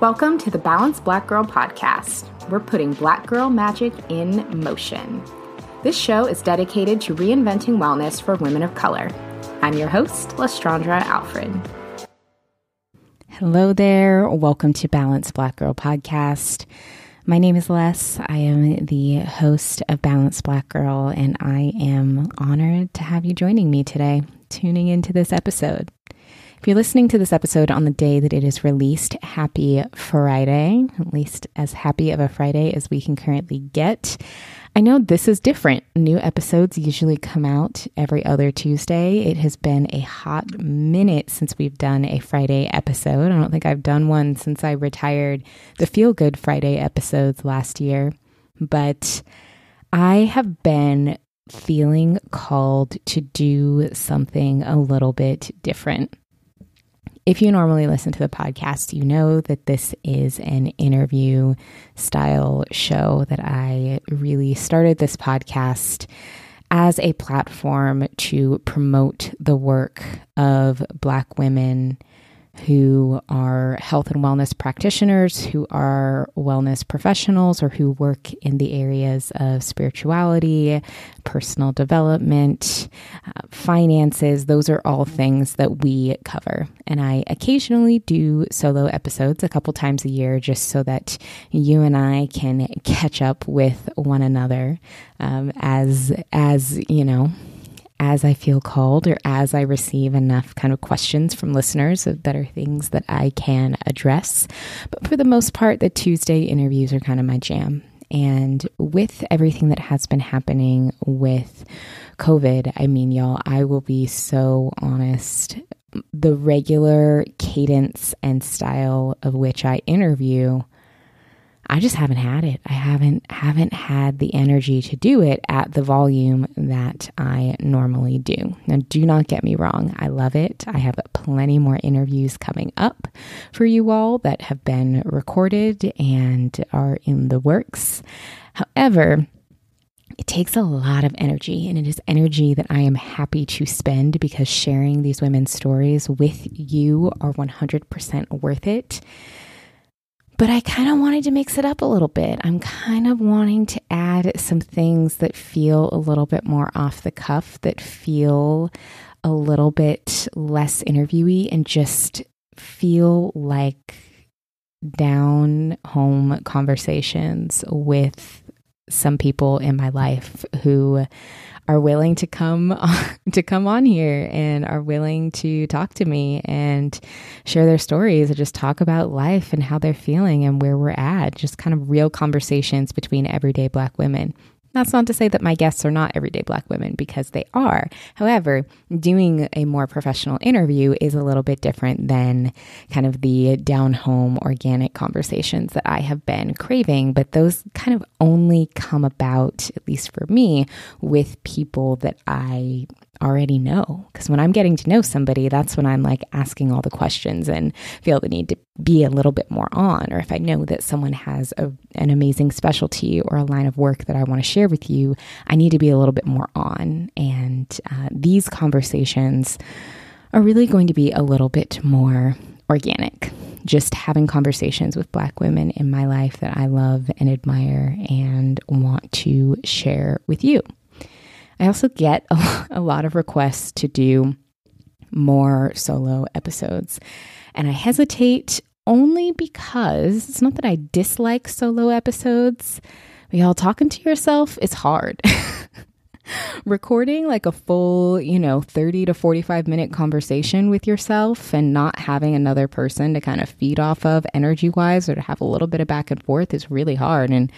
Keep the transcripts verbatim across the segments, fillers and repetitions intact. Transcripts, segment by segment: Welcome to the Balanced Black Girl Podcast. We're putting Black Girl magic in motion. This show is dedicated to reinventing wellness for women of color. I'm your host, Lestrandra Alfred. Hello there. Welcome to Balanced Black Girl Podcast. My name is Les. I am the host of Balanced Black Girl, and I am honored to have you joining me today, tuning into this episode. If you're listening to this episode on the day that it is released, happy Friday, at least as happy of a Friday as we can currently get. I know this is different. New episodes usually come out every other Tuesday. It has been a hot minute since we've done a Friday episode. I don't think I've done one since I retired the Feel Good Friday episodes last year, but I have been feeling called to do something a little bit different. If you normally listen to the podcast, you know that this is an interview style show, that I really started this podcast as a platform to promote the work of Black women who are health and wellness practitioners, who are wellness professionals, or who work in the areas of spirituality, personal development, uh, finances. Those are all things that we cover. And I occasionally do solo episodes a couple times a year, just so that you and I can catch up with one another um, as, as, you know, as I feel called, or as I receive enough kind of questions from listeners that are things that I can address. But for the most part, the Tuesday interviews are kind of my jam. And with everything that has been happening with COVID, I mean, y'all, I will be so honest, the regular cadence and style of which I interview, I just haven't had it. I haven't haven't had the energy to do it at the volume that I normally do. Now, do not get me wrong. I love it. I have plenty more interviews coming up for you all that have been recorded and are in the works. However, it takes a lot of energy, and it is energy that I am happy to spend, because sharing these women's stories with you are one hundred percent worth it. But I kind of wanted to mix it up a little bit. I'm kind of wanting to add some things that feel a little bit more off the cuff, that feel a little bit less interviewee, and just feel like down home conversations with some people in my life who are willing to come to come on here and are willing to talk to me and share their stories, and just talk about life and how they're feeling and where we're at. Just kind of real conversations between everyday Black women. That's not to say that my guests are not everyday Black women, because they are. However, doing a more professional interview is a little bit different than kind of the down-home organic conversations that I have been craving. But those kind of only come about, at least for me, with people that I already know. Because when I'm getting to know somebody, that's when I'm like asking all the questions and feel the need to be a little bit more on. Or if I know that someone has a, an amazing specialty or a line of work that I want to share with you, I need to be a little bit more on. And uh, these conversations are really going to be a little bit more organic. Just having conversations with Black women in my life that I love and admire and want to share with you. I also get a lot of requests to do more solo episodes, and I hesitate only because it's not that I dislike solo episodes, but y'all, talking to yourself is hard. Recording like a full, you know, thirty to forty-five minute conversation with yourself and not having another person to kind of feed off of energy wise, or to have a little bit of back and forth, is really hard. And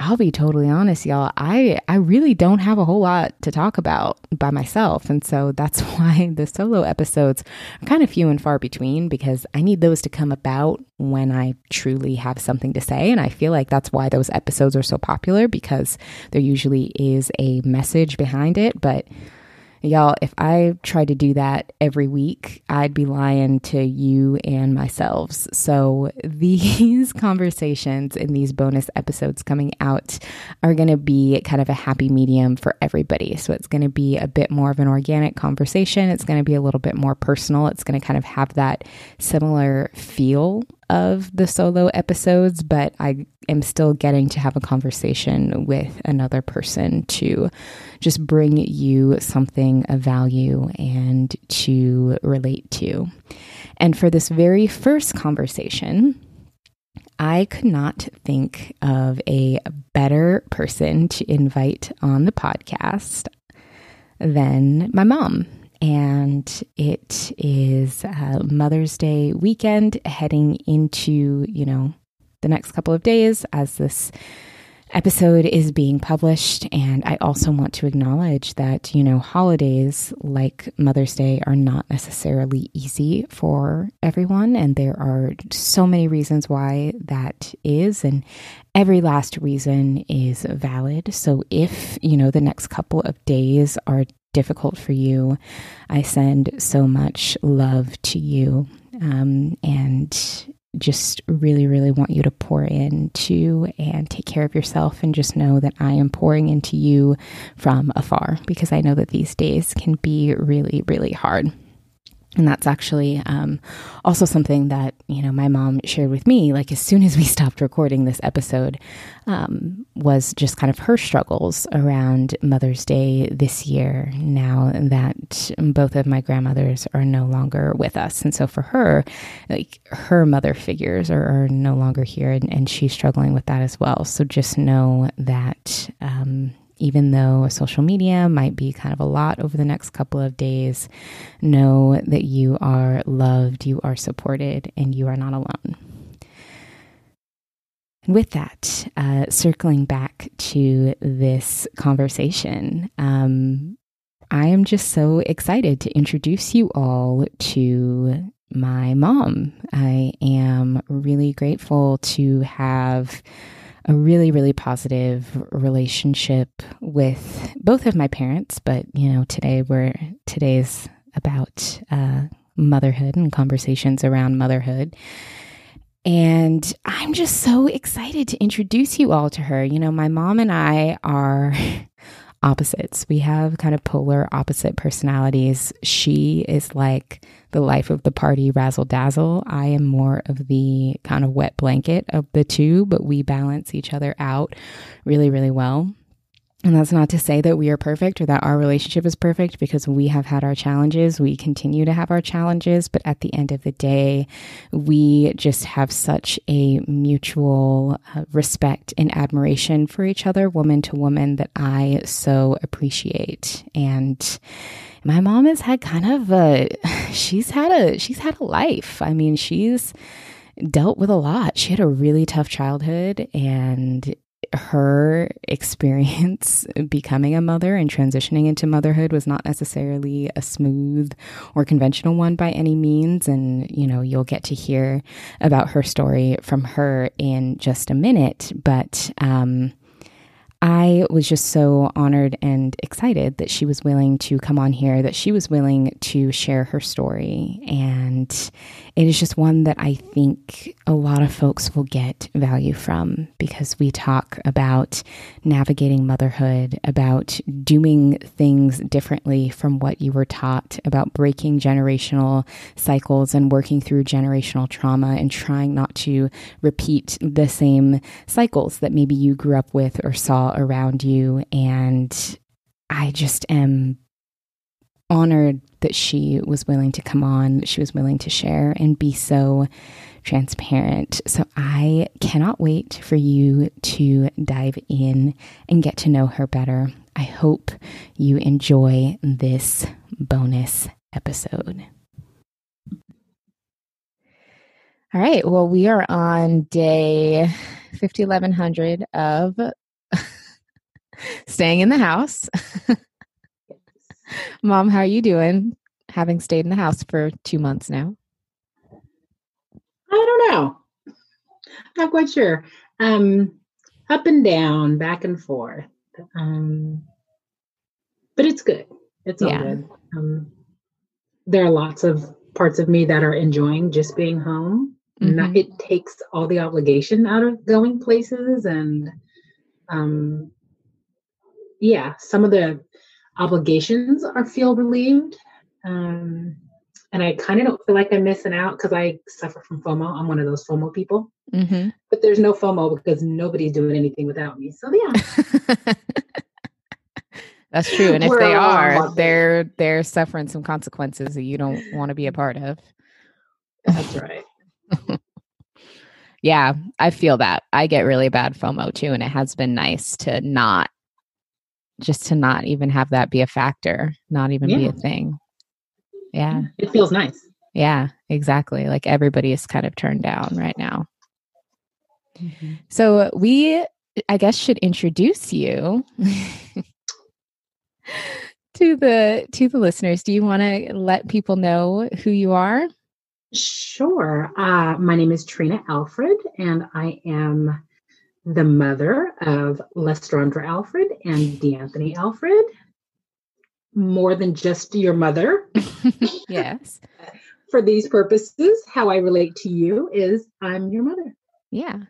I'll be totally honest, y'all, I, I really don't have a whole lot to talk about by myself. And so that's why the solo episodes are kind of few and far between, because I need those to come about when I truly have something to say. And I feel like that's why those episodes are so popular, because there usually is a message behind it. But y'all, if I tried to do that every week, I'd be lying to you and myself. So these conversations and these bonus episodes coming out are going to be kind of a happy medium for everybody. So it's going to be a bit more of an organic conversation. It's going to be a little bit more personal. It's going to kind of have that similar feel of the solo episodes, but I am still getting to have a conversation with another person to just bring you something of value and to relate to. And for this very first conversation, I could not think of a better person to invite on the podcast than my mom. And it is uh, Mother's Day weekend heading into, you know, the next couple of days as this episode is being published. And I also want to acknowledge that, you know, holidays like Mother's Day are not necessarily easy for everyone. And there are so many reasons why that is. And every last reason is valid. So if, you know, the next couple of days are difficult for you, I send so much love to you. Um, and just really, really want you to pour into and take care of yourself, and just know that I am pouring into you from afar, because I know that these days can be really, really hard. And that's actually um, also something that, you know, my mom shared with me, like as soon as we stopped recording this episode, um, was just kind of her struggles around Mother's Day this year, now that both of my grandmothers are no longer with us. And so for her, like her mother figures are, are no longer here, and, and she's struggling with that as well. So just know that um even though social media might be kind of a lot over the next couple of days, know that you are loved, you are supported, and you are not alone. And with that, uh, circling back to this conversation, um, I am just so excited to introduce you all to my mom. I am really grateful to have a really, really positive relationship with both of my parents, but you know, today we're today's about uh, motherhood and conversations around motherhood. And I'm just so excited to introduce you all to her. You know, my mom and I are opposites. We have kind of polar opposite personalities. She is like the life of the party, razzle dazzle. I am more of the kind of wet blanket of the two, but we balance each other out really, really well. And that's not to say that we are perfect or that our relationship is perfect, because we have had our challenges. We continue to have our challenges, but at the end of the day, we just have such a mutual uh, respect and admiration for each other, woman to woman, that I so appreciate. And my mom has had kind of a, she's had a, she's had a life. I mean, she's dealt with a lot. She had a really tough childhood, and her experience becoming a mother and transitioning into motherhood was not necessarily a smooth or conventional one by any means. And, you know, you'll get to hear about her story from her in just a minute. But um, I was just so honored and excited that she was willing to come on here, that she was willing to share her story. And it is just one that I think a lot of folks will get value from, because we talk about navigating motherhood, about doing things differently from what you were taught, about breaking generational cycles and working through generational trauma, and trying not to repeat the same cycles that maybe you grew up with or saw around you. And I just am honored that she was willing to come on, she was willing to share and be so transparent. So I cannot wait for you to dive in and get to know her better. I hope you enjoy this bonus episode. All right, well, we are on day fifty-one hundred of staying in the house. Mom, how are you doing, having stayed in the house for two months now? I don't know. Not quite sure. Um, up and down, back and forth. Um, but it's good. It's all yeah. good. Um, there are lots of parts of me that are enjoying just being home. Mm-hmm. Not, it takes all the obligation out of going places. And um, yeah, some of the obligations are feel relieved, um, And I kind of don't feel like I'm missing out because I suffer from FOMO. I'm one of those FOMO people. Mm-hmm. But there's no FOMO because nobody's doing anything without me. So yeah. That's true. And if We're they are, they're they're suffering some consequences that you don't want to be a part of. That's right. Yeah, I feel that. I get really bad FOMO too. And it has been nice to not, just to not even have that be a factor, not even yeah. be a thing. Yeah. It feels nice. Yeah, exactly. Like everybody is kind of turned down right now. Mm-hmm. So we, I guess, should introduce you to the to the listeners. Do you want to let people know who you are? Sure. Uh, my name is Trina Alfred, and I am the mother of Lestrandra Alfred and DeAnthony Alfred. More than just your mother. Yes. For these purposes, how I relate to you is I'm your mother. Yeah.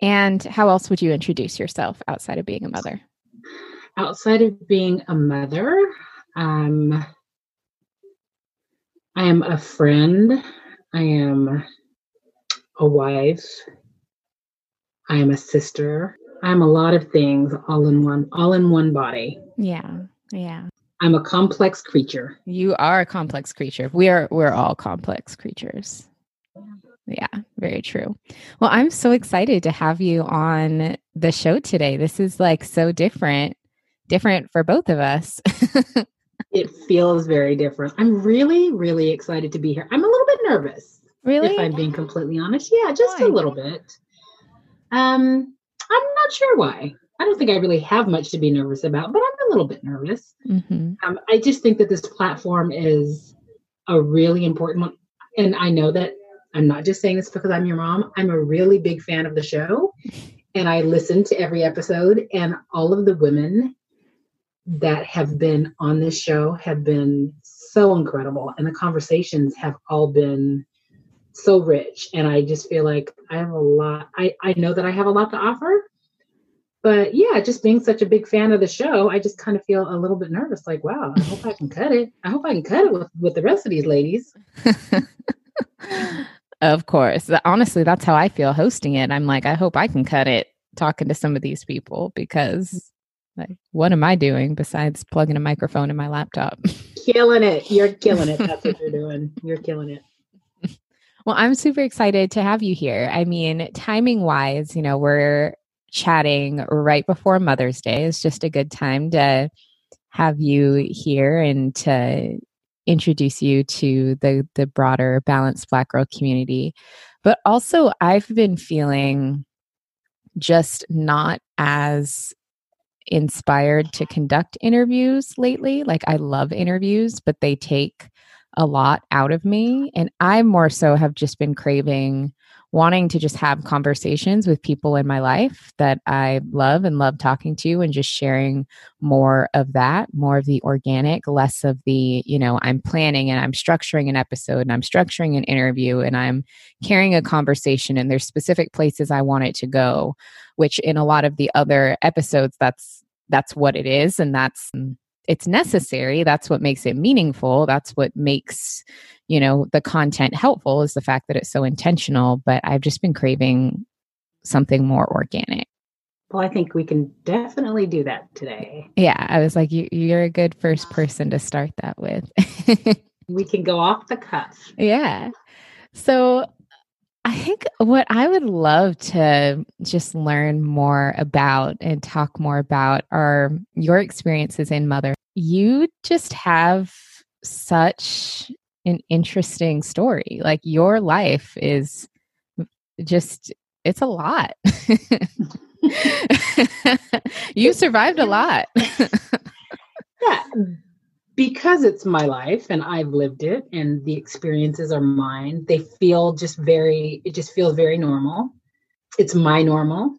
And how else would you introduce yourself outside of being a mother? Outside of being a mother, um, I am a friend. I am a wife. I am a sister. I'm a lot of things all in one, all in one body. Yeah. Yeah. I'm a complex creature. You are a complex creature. We are, we're all complex creatures. Yeah, very true. Well, I'm so excited to have you on the show today. This is like so different, different for both of us. It feels very different. I'm really, really excited to be here. I'm a little bit nervous. Really? If I'm being completely honest. Yeah, just why? A little bit. Um, I'm not sure why. I don't think I really have much to be nervous about, but I'm a little bit nervous. Mm-hmm. Um, I just think that this platform is a really important one. And I know that I'm not just saying this because I'm your mom. I'm a really big fan of the show, and I listen to every episode, and all of the women that have been on this show have been so incredible. And the conversations have all been so rich. And I just feel like I have a lot. I, I know that I have a lot to offer. But yeah, just being such a big fan of the show, I just kind of feel a little bit nervous. Like, wow, I hope I can cut it. I hope I can cut it with, with the rest of these ladies. Of course. Honestly, that's how I feel hosting it. I'm like, I hope I can cut it talking to some of these people because like, what am I doing besides plugging a microphone in my laptop? Killing it. You're killing it. That's what you're doing. You're killing it. Well, I'm super excited to have you here. I mean, timing wise, you know, we're chatting right before Mother's Day. Is just a good time to have you here and to introduce you to the the broader Balanced Black Girl community. But also I've been feeling just not as inspired to conduct interviews lately. Like I love interviews, but they take a lot out of me. And I more so have just been craving wanting to just have conversations with people in my life that I love and love talking to, and just sharing more of that, more of the organic, less of the, you know, I'm planning and I'm structuring an episode and I'm structuring an interview and I'm carrying a conversation and there's specific places I want it to go, which in a lot of the other episodes, that's, that's what it is. And that's, it's necessary. That's what makes it meaningful. That's what makes, you know, the content helpful is the fact that it's so intentional, but I've just been craving something more organic. Well, I think we can definitely do that today. Yeah. I was like, you, you're a good first person to start that with. We can go off the cuff. Yeah. So I think what I would love to just learn more about and talk more about are your experiences in motherhood. You just have such an interesting story. Like your life is just, it's a lot. You survived a lot. Yeah, because it's my life and I've lived it and the experiences are mine. They feel just very, it just feels very normal. It's my normal,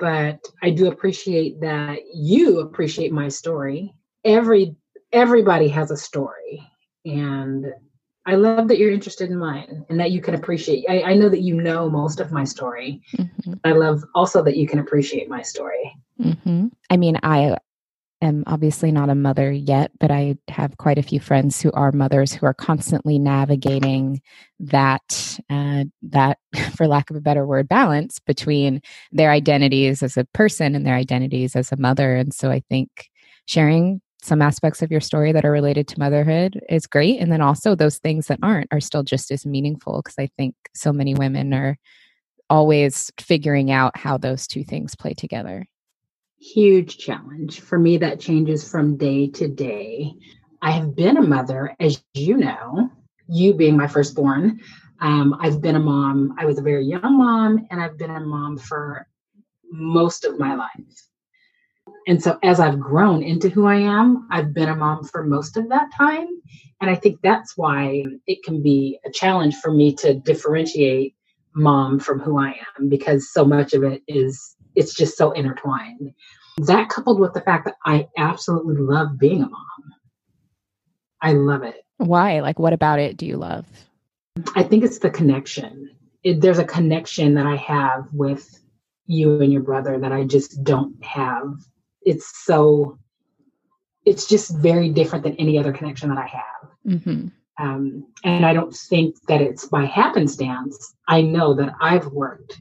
but I do appreciate that you appreciate my story. Every, everybody has a story. And I love that you're interested in mine and that you can appreciate. I, I know that you know most of my story. Mm-hmm. I love also that you can appreciate my story. Mm-hmm. I mean, I am obviously not a mother yet, but I have quite a few friends who are mothers who are constantly navigating that, uh, that, for lack of a better word, balance between their identities as a person and their identities as a mother. And so I think sharing some aspects of your story that are related to motherhood is great. And then also those things that aren't are still just as meaningful, because I think so many women are always figuring out how those two things play together. Huge challenge. For me, that changes from day to day. I have been a mother, as you know, you being my firstborn. Um, I've been a mom. I was a very young mom, and I've been a mom for most of my life. And so as I've grown into who I am, I've been a mom for most of that time. And I think that's why it can be a challenge for me to differentiate mom from who I am, because so much of it is, it's just so intertwined. That coupled with the fact that I absolutely love being a mom. I love it. Why? Like, what about it do you love? I think it's the connection. It, there's a connection that I have with you and your brother that I just don't have. It's so, it's just very different than any other connection that I have. Mm-hmm. Um, and I don't think that it's by happenstance. I know that I've worked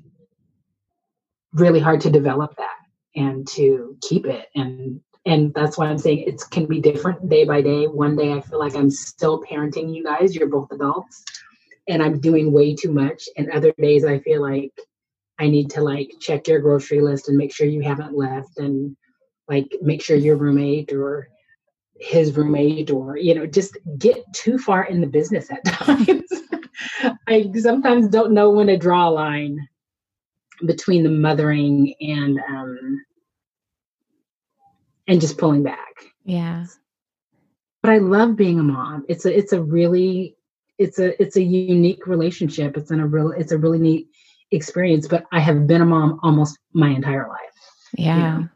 really hard to develop that and to keep it. And, and that's why I'm saying it can be different day by day. One day I feel like I'm still parenting you guys. You're both adults and I'm doing way too much. And other days I feel like I need to like check your grocery list and make sure you haven't left, and like make sure your roommate or his roommate or, you know, just get too far in the business at times. I sometimes don't know when to draw a line between the mothering and um and just pulling back. Yeah. But I love being a mom. It's a it's a really it's a it's a unique relationship. It's in a real it's a really neat experience, but I have been a mom almost my entire life. Yeah. You know?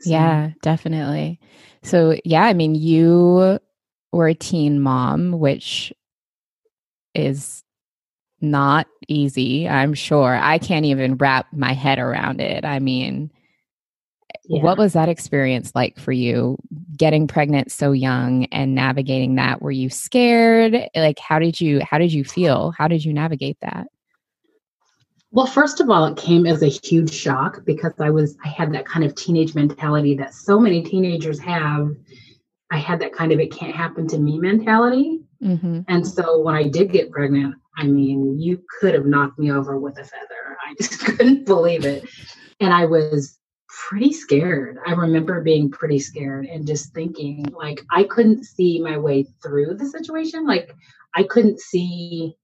So. Yeah, definitely. So yeah, I mean, you were a teen mom, which is not easy, I'm sure. I can't even wrap my head around it. I mean, yeah. What was that experience like for you, getting pregnant so young and navigating that? Were you scared? Like, how did you, how did you feel? How did you navigate that? Well, first of all, it came as a huge shock because I was, I had that kind of teenage mentality that so many teenagers have. I had that kind of, it can't happen to me mentality. Mm-hmm. And so when I did get pregnant, I mean, you could have knocked me over with a feather. I just couldn't believe it. And I was pretty scared. I remember being pretty scared and just thinking like, I couldn't see my way through the situation. Like I couldn't see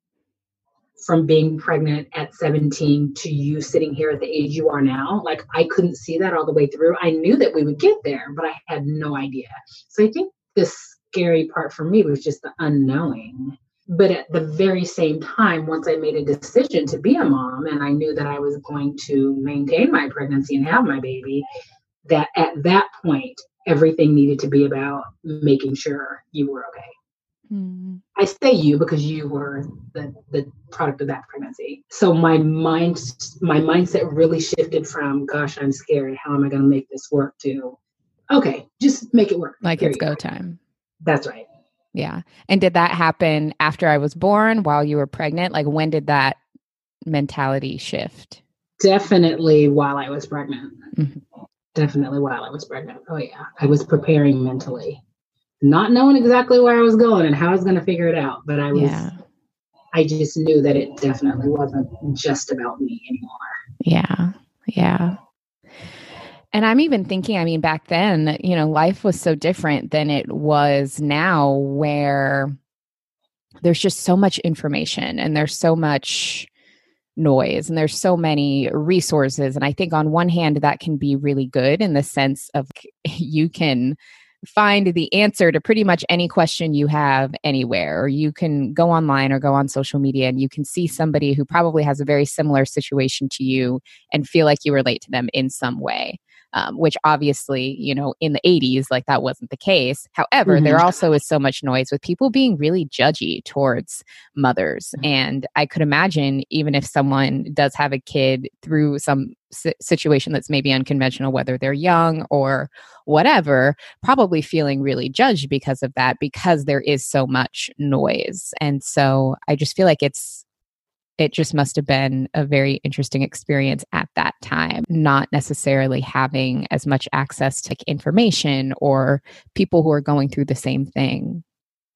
from being pregnant at seventeen to you sitting here at the age you are now. Like I couldn't see that all the way through. I knew that we would get there, but I had no idea. So I think the scary part for me was just the unknowing. But at the very same time, once I made a decision to be a mom and I knew that I was going to maintain my pregnancy and have my baby, that at that point, everything needed to be about making sure you were okay. Mm. I say you because you were the, the product of that pregnancy. So my mind, my mindset really shifted from, gosh, I'm scared. How am I going to make this work? To, okay, just make it work. Like there it's go are. Time. That's right. Yeah. And did that happen after I was born, while you were pregnant? Like when did that mentality shift? Definitely while I was pregnant. Mm-hmm. Definitely while I was pregnant. Oh yeah. I was preparing mentally, not knowing exactly where I was going and how I was going to figure it out. But I was, yeah. I just knew that it definitely wasn't just about me anymore. Yeah. Yeah. And I'm even thinking, I mean, back then, you know, life was so different than it was now, where there's just so much information and there's so much noise and there's so many resources. And I think on one hand, that can be really good in the sense of you can find the answer to pretty much any question you have anywhere, or you can go online or go on social media and you can see somebody who probably has a very similar situation to you and feel like you relate to them in some way. um, which obviously, you know, in the eighties, like that wasn't the case. However, mm-hmm. there also is so much noise with people being really judgy towards mothers. Mm-hmm. And I could imagine, even if someone does have a kid through some S- situation that's maybe unconventional, whether they're young or whatever, probably feeling really judged because of that, because there is so much noise. And so I just feel like it's, it just must have been a very interesting experience at that time, not necessarily having as much access to information or people who are going through the same thing.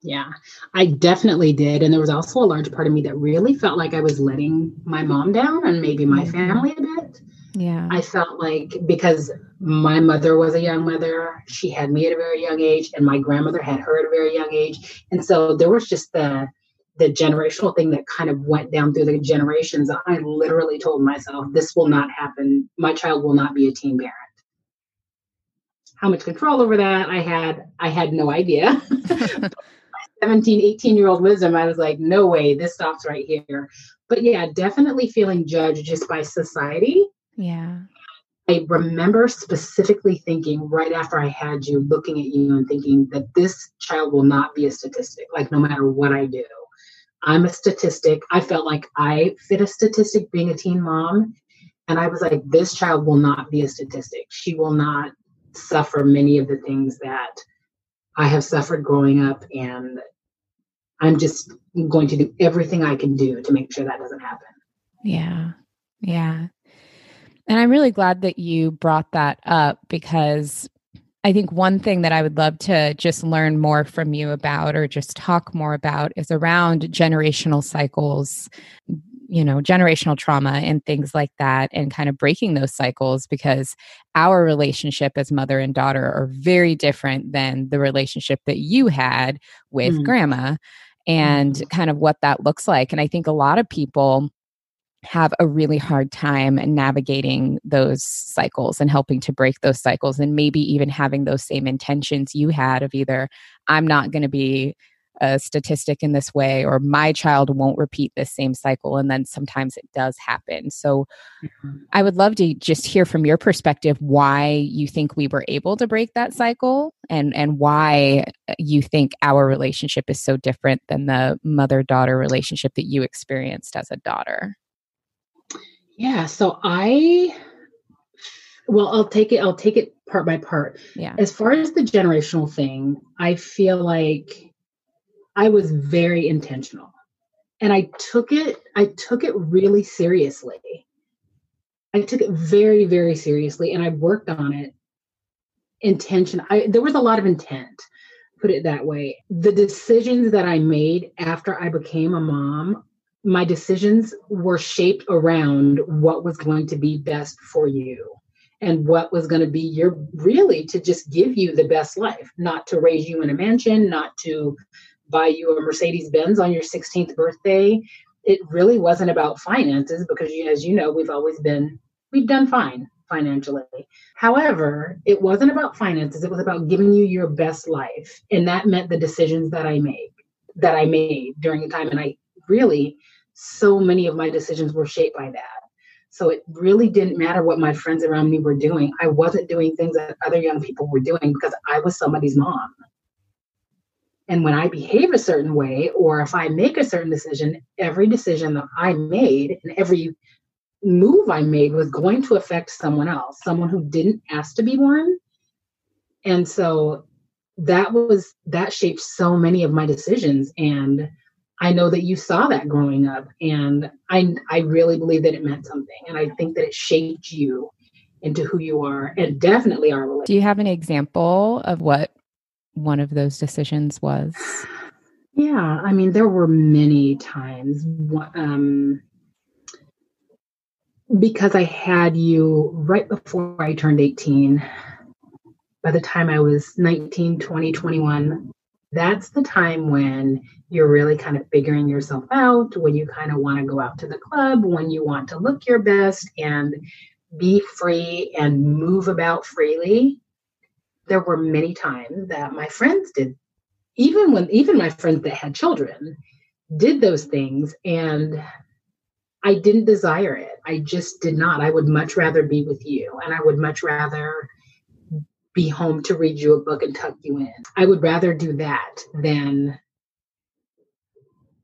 Yeah, I definitely did. And there was also a large part of me that really felt like I was letting my mom down and maybe my family a bit. Yeah, I felt like, because my mother was a young mother, she had me at a very young age, and my grandmother had her at a very young age. And so there was just the the generational thing that kind of went down through the generations. I literally told myself, this will not happen. My child will not be a teen parent. How much control over that I had, I had no idea. seventeen, eighteen year old wisdom, I was like, no way, this stops right here. But yeah, definitely feeling judged just by society. Yeah. I remember specifically thinking right after I had you, looking at you and thinking that this child will not be a statistic. Like, no matter what I do, I'm a statistic. I felt like I fit a statistic being a teen mom. And I was like, this child will not be a statistic. She will not suffer many of the things that I have suffered growing up, and I'm just going to do everything I can do to make sure that doesn't happen. Yeah. Yeah. And I'm really glad that you brought that up, because I think one thing that I would love to just learn more from you about, or just talk more about, is around generational cycles, you know, generational trauma and things like that, and kind of breaking those cycles, because our relationship as mother and daughter are very different than the relationship that you had with mm. grandma, and mm. kind of what that looks like. And I think a lot of people have a really hard time navigating those cycles and helping to break those cycles, and maybe even having those same intentions you had of either, I'm not going to be a statistic in this way, or my child won't repeat this same cycle. And then sometimes it does happen. So mm-hmm. I would love to just hear from your perspective why you think we were able to break that cycle, and, and why you think our relationship is so different than the mother-daughter relationship that you experienced as a daughter. Yeah. So I, well, I'll take it, I'll take it part by part. Yeah. As far as the generational thing, I feel like I was very intentional, and I took it, I took it really seriously. I took it very, very seriously, and I worked on it. Intention. I, there was a lot of intent, put it that way. The decisions that I made after I became a mom, my decisions were shaped around what was going to be best for you, and what was going to be your, really to just give you the best life, not to raise you in a mansion, not to buy you a Mercedes-Benz on your sixteenth birthday. It really wasn't about finances, because, as you know, we've always been, we've done fine financially. However, it wasn't about finances. It was about giving you your best life. And that meant the decisions that I made, that I made during the time. And I really, so many of my decisions were shaped by that. So it really didn't matter what my friends around me were doing. I wasn't doing things that other young people were doing, because I was somebody's mom. And when I behave a certain way, or if I make a certain decision, every decision that I made and every move I made was going to affect someone else, someone who didn't ask to be one. And so that was, that shaped so many of my decisions. And I know that you saw that growing up. And I, I really believe that it meant something. And I think that it shaped you into who you are, and definitely our relationship. Do you have an example of what one of those decisions was? Yeah. I mean, there were many times, um, because I had you right before I turned eighteen. By the time I was nineteen, twenty, twenty-one, that's the time when you're really kind of figuring yourself out, when you kind of want to go out to the club, when you want to look your best and be free and move about freely. There were many times that my friends did, even when, even my friends that had children did those things. And I didn't desire it. I just did not. I would much rather be with you, and I would much rather be home to read you a book and tuck you in. I would rather do that than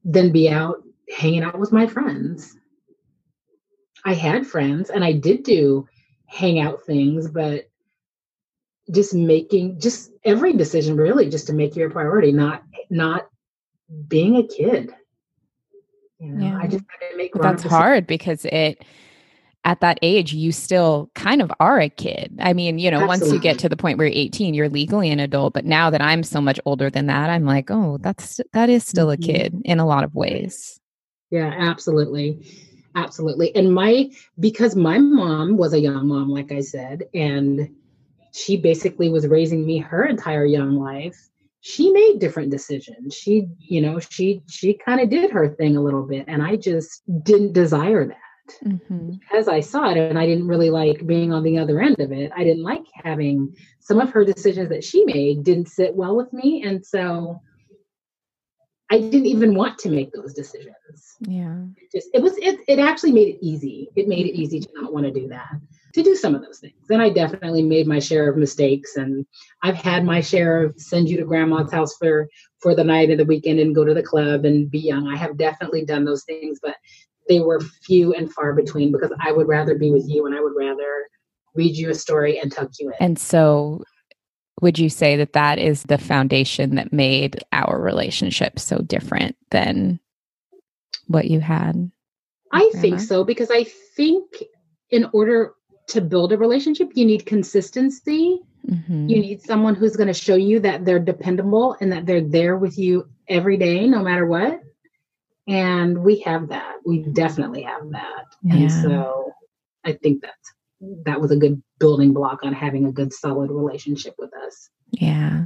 than be out hanging out with my friends. I had friends and I did do hangout things, but just making just every decision really just to make your priority, not not being a kid. You know, yeah. I just had to make wrong That's decisions. Hard because it at that age, you still kind of are a kid. I mean, you know, Absolutely. Once you get to the point where you're eighteen, you're legally an adult. But now that I'm so much older than that, I'm like, oh, that's that is still mm-hmm. a kid in a lot of ways. Yeah, absolutely. Absolutely. And my, because my mom was a young mom, like I said, and she basically was raising me her entire young life. She made different decisions. She, you know, she, she kind of did her thing a little bit. And I just didn't desire that. Mm-hmm. As I saw it, and I didn't really like being on the other end of it. I didn't like having some of her decisions that she made didn't sit well with me. And so I didn't even want to make those decisions. Yeah. It just it was it it actually made it easy. It made it easy to not want to do that, to do some of those things. And I definitely made my share of mistakes, and I've had my share of send you to grandma's house for for the night and the weekend and go to the club and be young. I have definitely done those things, but they were few and far between because I would rather be with you and I would rather read you a story and tuck you in. And so would you say that that is the foundation that made our relationship so different than what you had? I think so, because I think in order to build a relationship, you need consistency. Mm-hmm. You need someone who's going to show you that they're dependable and that they're there with you every day, no matter what. And we have that. We definitely have that. Yeah. And so I think that's, that was a good building block on having a good, solid relationship with us. Yeah.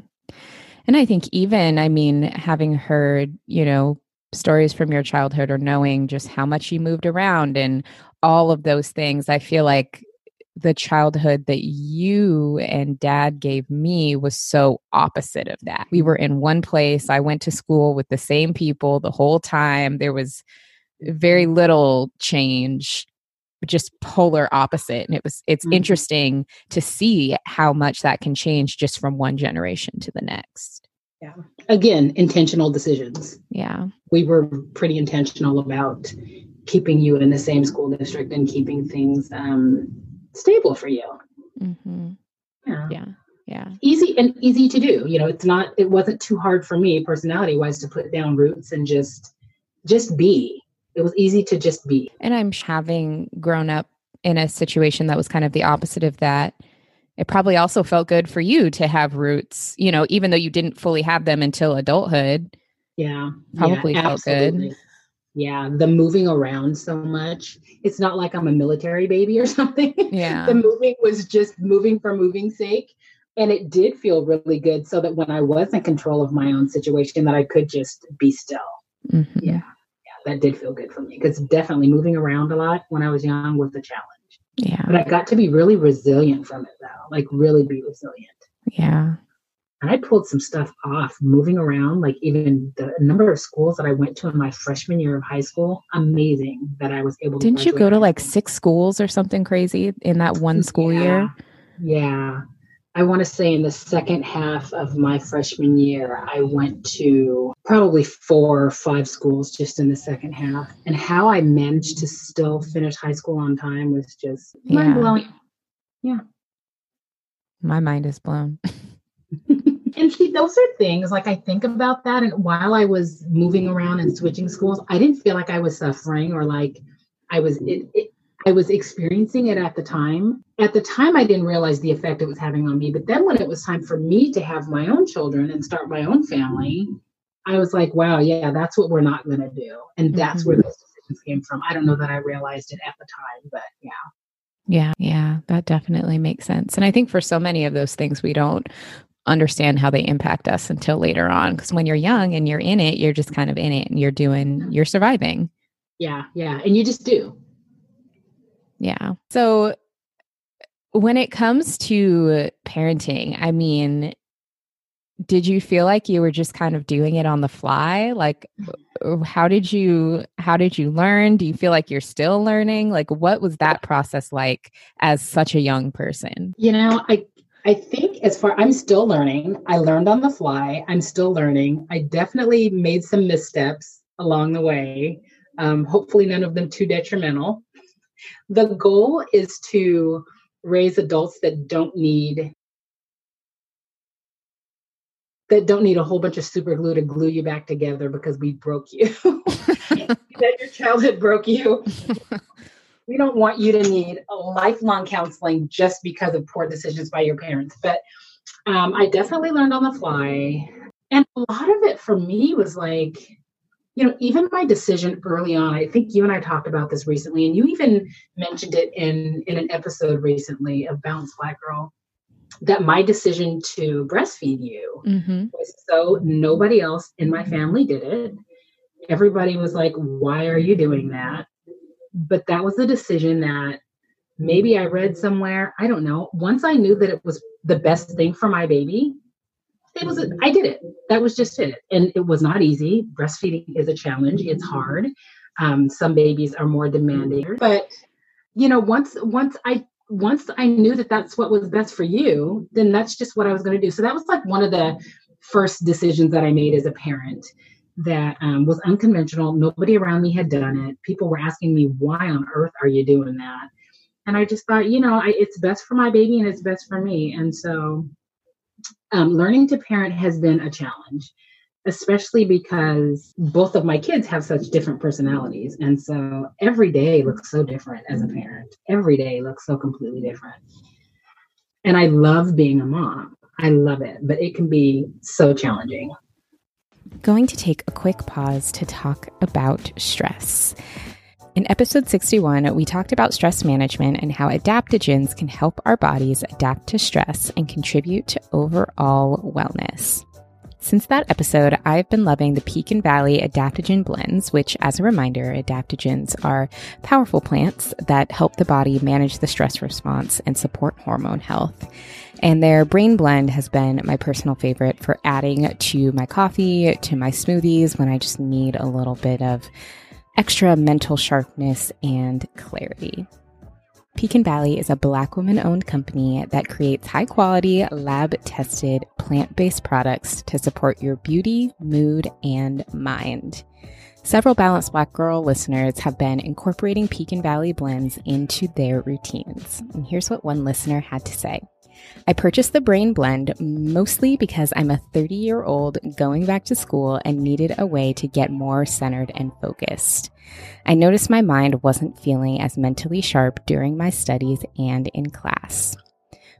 And I think even, I mean, having heard, you know, stories from your childhood or knowing just how much you moved around and all of those things, I feel like the childhood that you and dad gave me was so opposite of that. We were in one place. I went to school with the same people the whole time. There was very little change, just polar opposite. And it was, it's mm-hmm. interesting to see how much that can change just from one generation to the next. Yeah. Again, intentional decisions. Yeah. We were pretty intentional about keeping you in the same school district and keeping things, um, stable for you. Mm-hmm. Yeah. Yeah. Yeah. Easy and easy to do. You know, it's not, it wasn't too hard for me personality wise to put down roots and just, just be, it was easy to just be. And I'm having grown up in a situation that was kind of the opposite of that. It probably also felt good for you to have roots, you know, even though you didn't fully have them until adulthood. Yeah. Probably yeah, felt absolutely. Good. Yeah, the moving around so much. It's not like I'm a military baby or something. Yeah. The moving was just moving for moving's sake. And it did feel really good so that when I was in control of my own situation, that I could just be still. Mm-hmm. Yeah. Yeah. That did feel good for me because definitely moving around a lot when I was young was a challenge. Yeah. But I got to be really resilient from it though. Like really be resilient. Yeah. And I pulled some stuff off moving around, like even the number of schools that I went to in my freshman year of high school. Amazing that I was able to. Didn't you go to like six schools or something crazy in that one school yeah. year? Yeah. I want to say in the second half of my freshman year, I went to probably four or five schools just in the second half. And how I managed to still finish high school on time was just yeah. mind blowing. Yeah. My mind is blown. And see, those are things like I think about that. And while I was moving around and switching schools, I didn't feel like I was suffering or like I was it, it, I was experiencing it at the time. At the time, I didn't realize the effect it was having on me. But then when it was time for me to have my own children and start my own family, I was like, wow, yeah, that's what we're not going to do. And that's mm-hmm. where those decisions came from. I don't know that I realized it at the time, but yeah. Yeah, yeah, that definitely makes sense. And I think for so many of those things, we don't understand how they impact us until later on. Because when you're young and you're in it, you're just kind of in it and you're doing, you're surviving. Yeah. Yeah. And you just do. Yeah. So when it comes to parenting, I mean, did you feel like you were just kind of doing it on the fly? Like, how did you, how did you learn? Do you feel like you're still learning? Like, what was that process like as such a young person? You know, I, I think as far, I'm still learning. I learned on the fly. I'm still learning. I definitely made some missteps along the way. Um, hopefully none of them too detrimental. The goal is to raise adults that don't need that don't need a whole bunch of super glue to glue you back together because we broke you. That your childhood broke you. We don't want you to need a lifelong counseling just because of poor decisions by your parents. But um, I definitely learned on the fly. And a lot of it for me was like, you know, even my decision early on, I think you and I talked about this recently, and you even mentioned it in, in an episode recently of Balanced Black Girl, that my decision to breastfeed you mm-hmm. was so nobody else in my family did it. Everybody was like, why are you doing that? But that was the decision that maybe I read somewhere. I don't know. Once I knew that it was the best thing for my baby, it was, I did it. That was just it. And it was not easy. Breastfeeding is a challenge. It's hard. Um, some babies are more demanding, but you know, once, once I, once I knew that that's what was best for you, then that's just what I was going to do. So that was like one of the first decisions that I made as a parent that um, was unconventional. Nobody around me had done it. People were asking me, why on earth are you doing that? And I just thought, you know, I, it's best for my baby and it's best for me. And so um, learning to parent has been a challenge, especially because both of my kids have such different personalities. And so every day looks so different as a parent. Every day looks so completely different. And I love being a mom. I love it, but it can be so challenging. Going to take a quick pause to talk about stress. In episode sixty-one, we talked about stress management and how adaptogens can help our bodies adapt to stress and contribute to overall wellness. Since that episode, I've been loving the Peak and Valley adaptogen blends, which, as a reminder, adaptogens are powerful plants that help the body manage the stress response and support hormone health. And their brain blend has been my personal favorite for adding to my coffee, to my smoothies, when I just need a little bit of extra mental sharpness and clarity. Peak and Valley is a Black woman-owned company that creates high-quality, lab-tested, plant-based products to support your beauty, mood, and mind. Several Balanced Black Girl listeners have been incorporating Peak and Valley blends into their routines. And here's what one listener had to say. I purchased the Brain Blend mostly because I'm a thirty-year-old going back to school and needed a way to get more centered and focused. I noticed my mind wasn't feeling as mentally sharp during my studies and in class.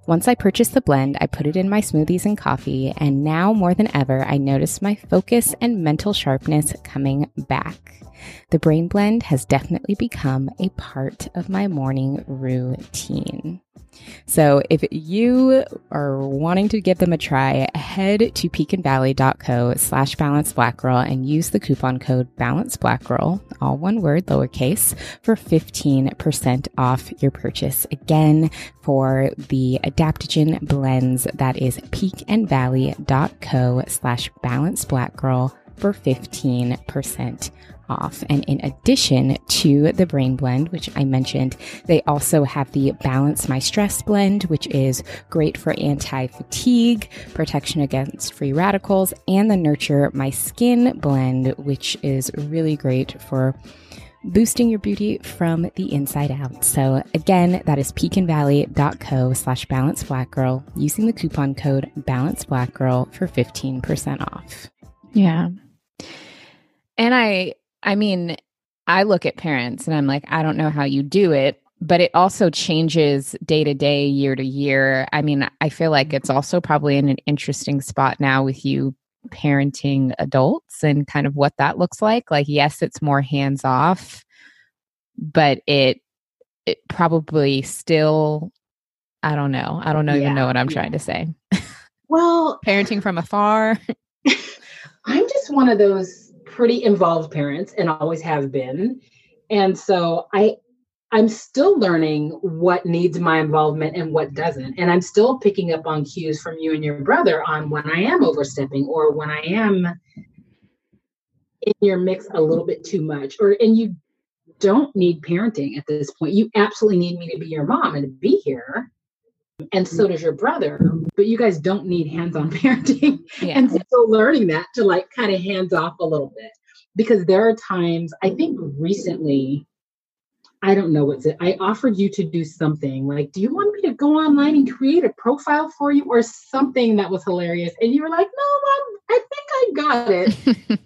Once I purchased the blend, I put it in my smoothies and coffee, and now more than ever, I noticed my focus and mental sharpness coming back. The Brain Blend has definitely become a part of my morning routine. So if you are wanting to give them a try, head to peakandvalley.co slash balancedblackgirl and use the coupon code balancedblackgirl, all one word, lowercase, for fifteen percent off your purchase. Again, for the adaptogen blends, that is peakandvalley.co slash balancedblackgirl for fifteen percent off. And in addition to the Brain Blend, which I mentioned, they also have the Balance My Stress blend, which is great for anti-fatigue, protection against free radicals, and the Nurture My Skin blend, which is really great for boosting your beauty from the inside out. So again, that is peakandvalley.co slash balancedblackgirl using the coupon code balancedblackgirl for fifteen percent off. Yeah. And I, I mean, I look at parents and I'm like, I don't know how you do it, but it also changes day to day, year to year. I mean, I feel like it's also probably in an interesting spot now with you parenting adults and kind of what that looks like. Like, yes, it's more hands off, but it, it probably still, I don't know. I don't know, yeah, even know what I'm yeah. trying to say. Well, parenting from afar. I'm just one of those pretty involved parents and always have been. And so I, I'm still learning what needs my involvement and what doesn't. And I'm still picking up on cues from you and your brother on when I am overstepping or when I am in your mix a little bit too much. Or, and you don't need parenting at this point. You absolutely need me to be your mom and to be here. And so does your brother, but you guys don't need hands-on parenting. Yeah. And so learning that to like kind of hands off a little bit, because there are times, I think recently, I don't know what's it. I offered you to do something like, do you want me to go online and create a profile for you or something that was hilarious? And you were like, no, Mom, I think I got it.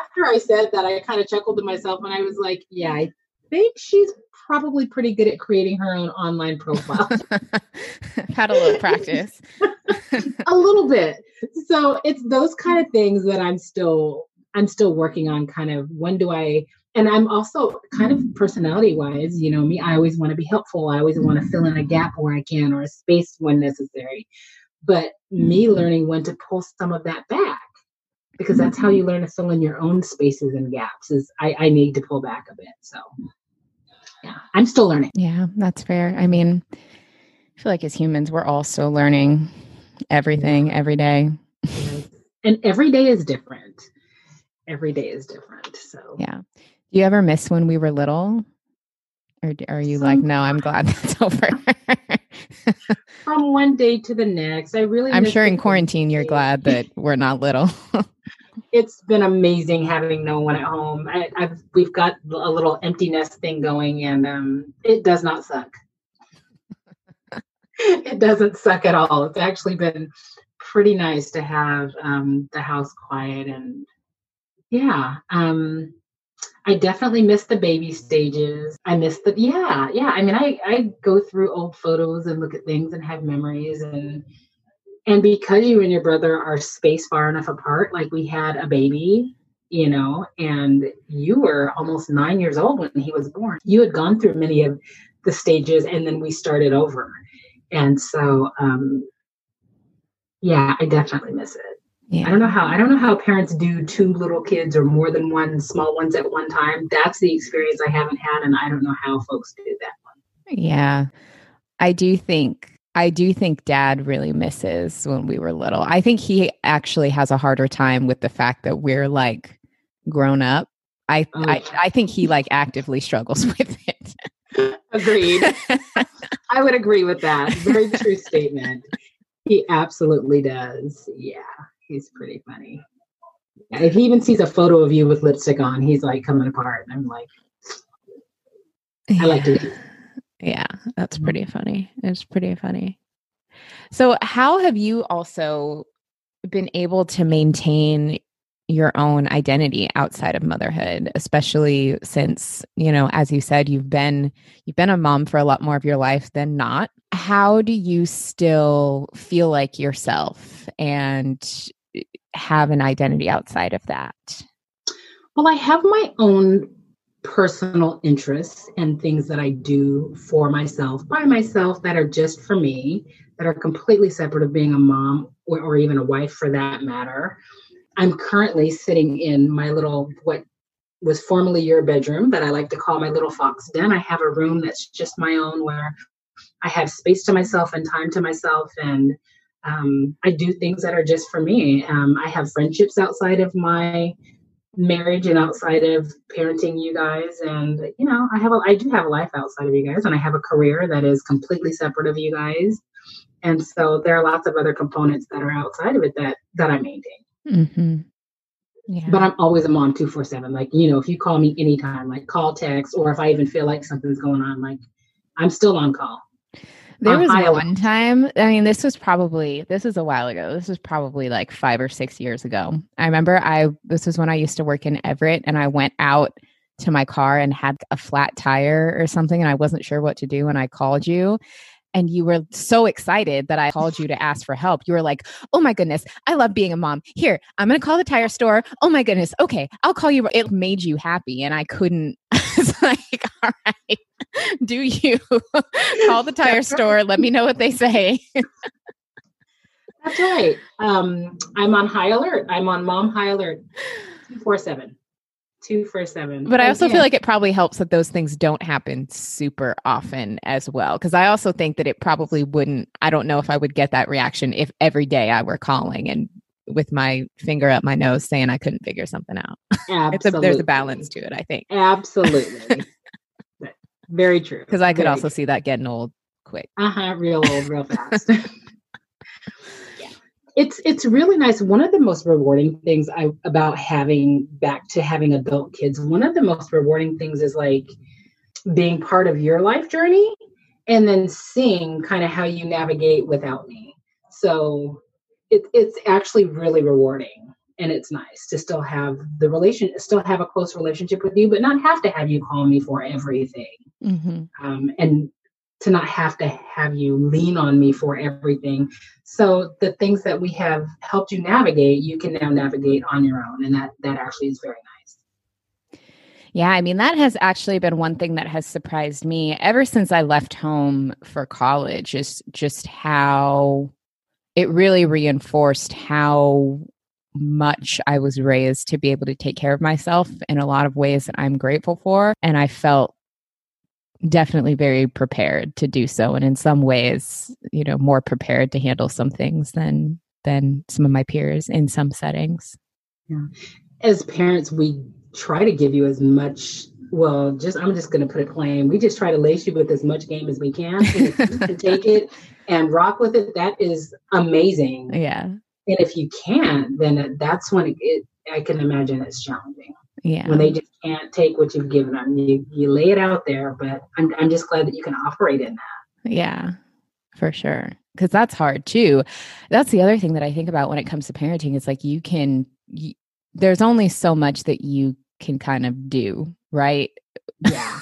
After I said that, I kind of chuckled to myself and I was like, yeah, I think she's probably pretty good at creating her own online profile. Had a little practice. A little bit. So it's those kind of things that I'm still, I'm still working on kind of when do I, and I'm also kind of personality wise, you know, me, I always want to be helpful. I always want to fill in a gap where I can or a space when necessary, but me learning when to pull some of that back, because that's how you learn to fill in your own spaces and gaps is I, I need to pull back a bit. So yeah, I'm still learning. Yeah, that's fair. I mean, I feel like as humans, we're all still learning everything every day. And every day is different. Every day is different. So yeah. Do you ever miss when we were little? Or are you Sometimes. Like, no, I'm glad that's over? From one day to the next. I really I'm sure in quarantine you're glad that we're not little. It's been amazing having no one at home. I, I've we've got a little empty nest thing going and um, it does not suck. It doesn't suck at all. It's actually been pretty nice to have um, the house quiet and yeah. Um, I definitely miss the baby stages. I miss the, yeah, yeah. I mean, I, I go through old photos and look at things and have memories. And and because you and your brother are spaced far enough apart, like we had a baby, you know, and you were almost nine years old when he was born. You had gone through many of the stages and then we started over. And so, um, yeah, I definitely miss it. Yeah. I don't know how, I don't know how parents do two little kids or more than one small ones at one time. That's the experience I haven't had. And I don't know how folks do that one. Yeah. I do think, I do think dad really misses when we were little. I think he actually has a harder time with the fact that we're like grown up. I, oh. I, I think he like actively struggles with it. Agreed. I would agree with that. Very true statement. He absolutely does. Yeah. He's pretty funny. If he even sees a photo of you with lipstick on, he's like coming apart. And I'm like, yeah. I like it. Yeah, that's pretty funny. It's pretty funny. So how have you also been able to maintain your own identity outside of motherhood, especially since, you know, as you said, you've been, you've been a mom for a lot more of your life than not. How do you still feel like yourself and have an identity outside of that? Well, I have my own personal interests and things that I do for myself, by myself, that are just for me, that are completely separate of being a mom or, or even a wife for that matter. I'm currently sitting in my little, what was formerly your bedroom, but I like to call my little fox den. I have a room that's just my own where I have space to myself and time to myself. And um, I do things that are just for me. Um, I have friendships outside of my marriage and outside of parenting you guys. And, you know, I have a, I do have a life outside of you guys, and I have a career that is completely separate of you guys. And so there are lots of other components that are outside of it that, that I maintain. Mm-hmm. Yeah. But I'm always a mom two four seven. Like, you know, if you call me anytime, like call, text, or if I even feel like something's going on, like I'm still on call. There was one time, I mean, this was probably, this was a while ago. This was probably like five or six years ago. I remember I, this was when I used to work in Everett, and I went out to my car and had a flat tire or something. And I wasn't sure what to do when I called you. And you were so excited that I called you to ask for help. You were like, oh my goodness, I love being a mom. Here, I'm going to call the tire store. Oh my goodness. Okay, I'll call you. It made you happy. And I couldn't, I was like, all right, do you call the tire store? Let me know what they say. That's right. Um, I'm on high alert. I'm on mom high alert two four seven. two for seven. But I also yeah. feel like it probably helps that those things don't happen super often as well. Because I also think that it probably wouldn't, I don't know if I would get that reaction if every day I were calling and with my finger up my nose saying I couldn't figure something out. It's a, there's a balance to it, I think. Absolutely. Very true. Because I could Very also true. see that getting old quick. Uh-huh. Real old, real fast. Yeah. It's it's really nice. One of the most rewarding things I about having back to having adult kids, one of the most rewarding things is like being part of your life journey and then seeing kind of how you navigate without me. So it, it's actually really rewarding. And it's nice to still have the relation, still have a close relationship with you, but not have to have you call me for everything. Mm-hmm. Um, and to not have to have you lean on me for everything. So the things that we have helped you navigate, you can now navigate on your own. And that, that actually is very nice. Yeah. I mean, that has actually been one thing that has surprised me ever since I left home for college, is just how it really reinforced how much I was raised to be able to take care of myself in a lot of ways that I'm grateful for. And I felt definitely very prepared to do so. And in some ways, you know, more prepared to handle some things than, than some of my peers in some settings. Yeah. As parents, we try to give you as much, well, just, I'm just going to put it plain. We just try to lace you with as much game as we can, and if you can take it and rock with it, that is amazing. Yeah. And if you can't, then that's when it, it, I can imagine it's challenging. Yeah. When they just can't take what you've given them, you, you lay it out there, but I'm, I'm just glad that you can operate in that. Yeah, for sure. Because that's hard too. That's the other thing that I think about when it comes to parenting. It's like you can, you, there's only so much that you can kind of do, right? Yeah.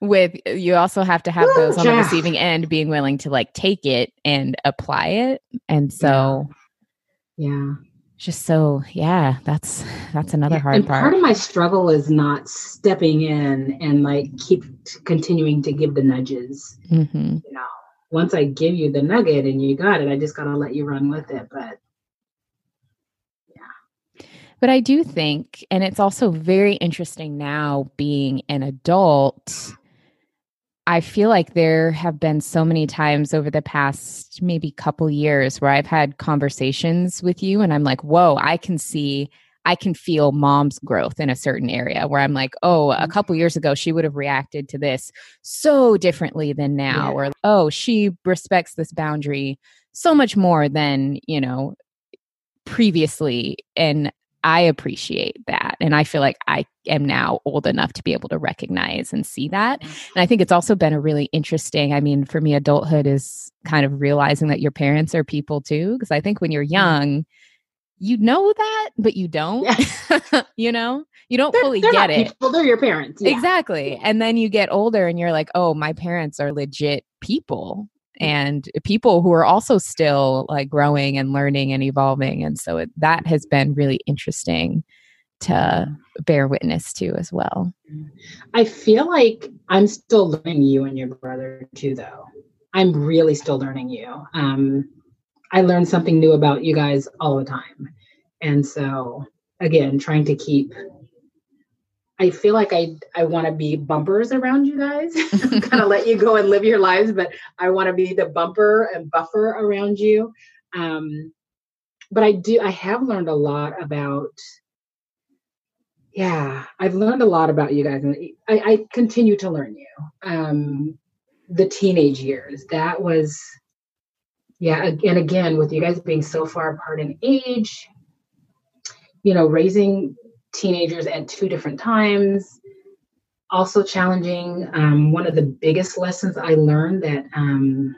With, you also have to have Ooh, those on yeah. the receiving end being willing to like take it and apply it. And so... Yeah. Yeah. Just so, yeah, that's, that's another yeah, hard and part. Part of my struggle is not stepping in and like keep t- continuing to give the nudges. Mm-hmm. You know, once I give you the nugget and you got it, I just got to let you run with it. But yeah. But I do think, and it's also very interesting now being an adult, I feel like there have been so many times over the past maybe couple years where I've had conversations with you and I'm like, whoa, I can see, I can feel mom's growth in a certain area where I'm like, oh, a couple years ago, she would have reacted to this so differently than now. Yeah. Or, oh, she respects this boundary so much more than, you know, previously. And I appreciate that. And I feel like I am now old enough to be able to recognize and see that. And I think it's also been a really interesting, I mean, for me, adulthood is kind of realizing that your parents are people too. Because I think when you're young, you know that, but you don't, yeah. you know, you don't they're, fully they're get it. People, they're your parents. Yeah. Exactly. And then you get older and you're like, oh, my parents are legit people. And people who are also still like growing and learning and evolving. And so it, that has been really interesting to bear witness to as well. I feel like I'm still learning you and your brother too, though. I'm really still learning you. Um, I learn something new about you guys all the time. And so again, trying to keep, I feel like I, I want to be bumpers around you guys, kind of let you go and live your lives, but I want to be the bumper and buffer around you. Um, but I do, I have learned a lot about, yeah, I've learned a lot about you guys. And I, I continue to learn you. Um, the teenage years, that was, yeah. And again, with you guys being so far apart in age, you know, raising teenagers at two different times, also challenging. Um, one of the biggest lessons I learned that um,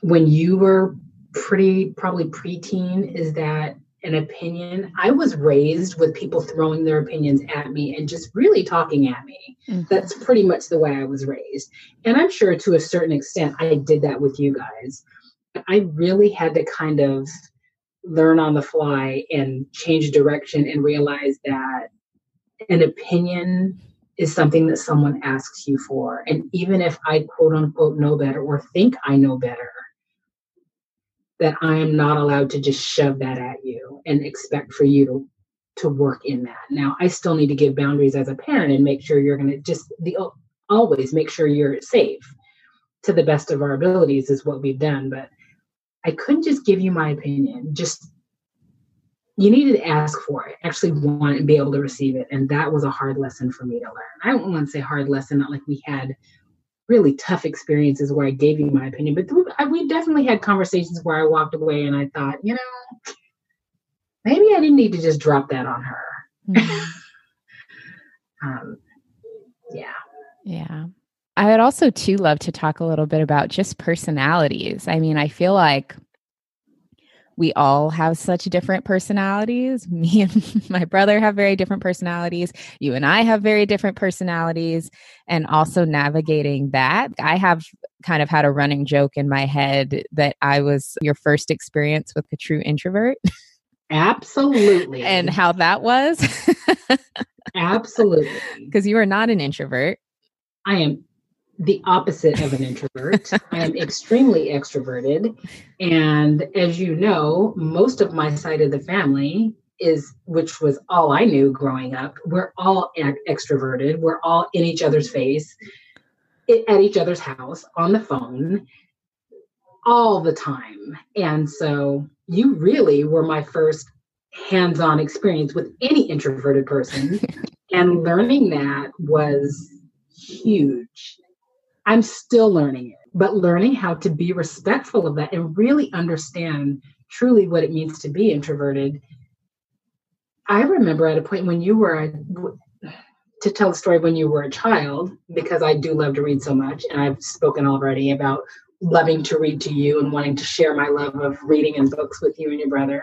when you were pretty, probably preteen, is that an opinion. I was raised with people throwing their opinions at me and just really talking at me. Mm-hmm. That's pretty much the way I was raised. And I'm sure to a certain extent, I did that with you guys. But I really had to kind of learn on the fly and change direction and realize that an opinion is something that someone asks you for. And even if I quote unquote know better or think I know better, that I am not allowed to just shove that at you and expect for you to to work in that. Now, I still need to give boundaries as a parent and make sure you're going to just the always make sure you're safe to the best of our abilities is what we've done. But I couldn't just give you my opinion. Just you needed to ask for it, actually want it and be able to receive it. And that was a hard lesson for me to learn. I don't want to say hard lesson, not like we had really tough experiences where I gave you my opinion, but we definitely had conversations where I walked away and I thought, you know, maybe I didn't need to just drop that on her. Mm-hmm. um, yeah. Yeah. I would also too love to talk a little bit about just personalities. I mean, I feel like we all have such different personalities. Me and my brother have very different personalities. You and I have very different personalities. And also navigating that, I have kind of had a running joke in my head that I was your first experience with a true introvert. Absolutely. And how that was. Absolutely. Because you are not an introvert. I am the opposite of an introvert. I am extremely extroverted. And as you know, most of my side of the family is, which was all I knew growing up, we're all extroverted. We're all in each other's face, at each other's house, on the phone, all the time. And so you really were my first hands-on experience with any introverted person. And learning that was huge. I'm still learning it, but learning how to be respectful of that and really understand truly what it means to be introverted. I remember at a point when you were, a, to tell the story when you were a child, because I do love to read so much, and I've spoken already about loving to read to you and wanting to share my love of reading and books with you and your brother.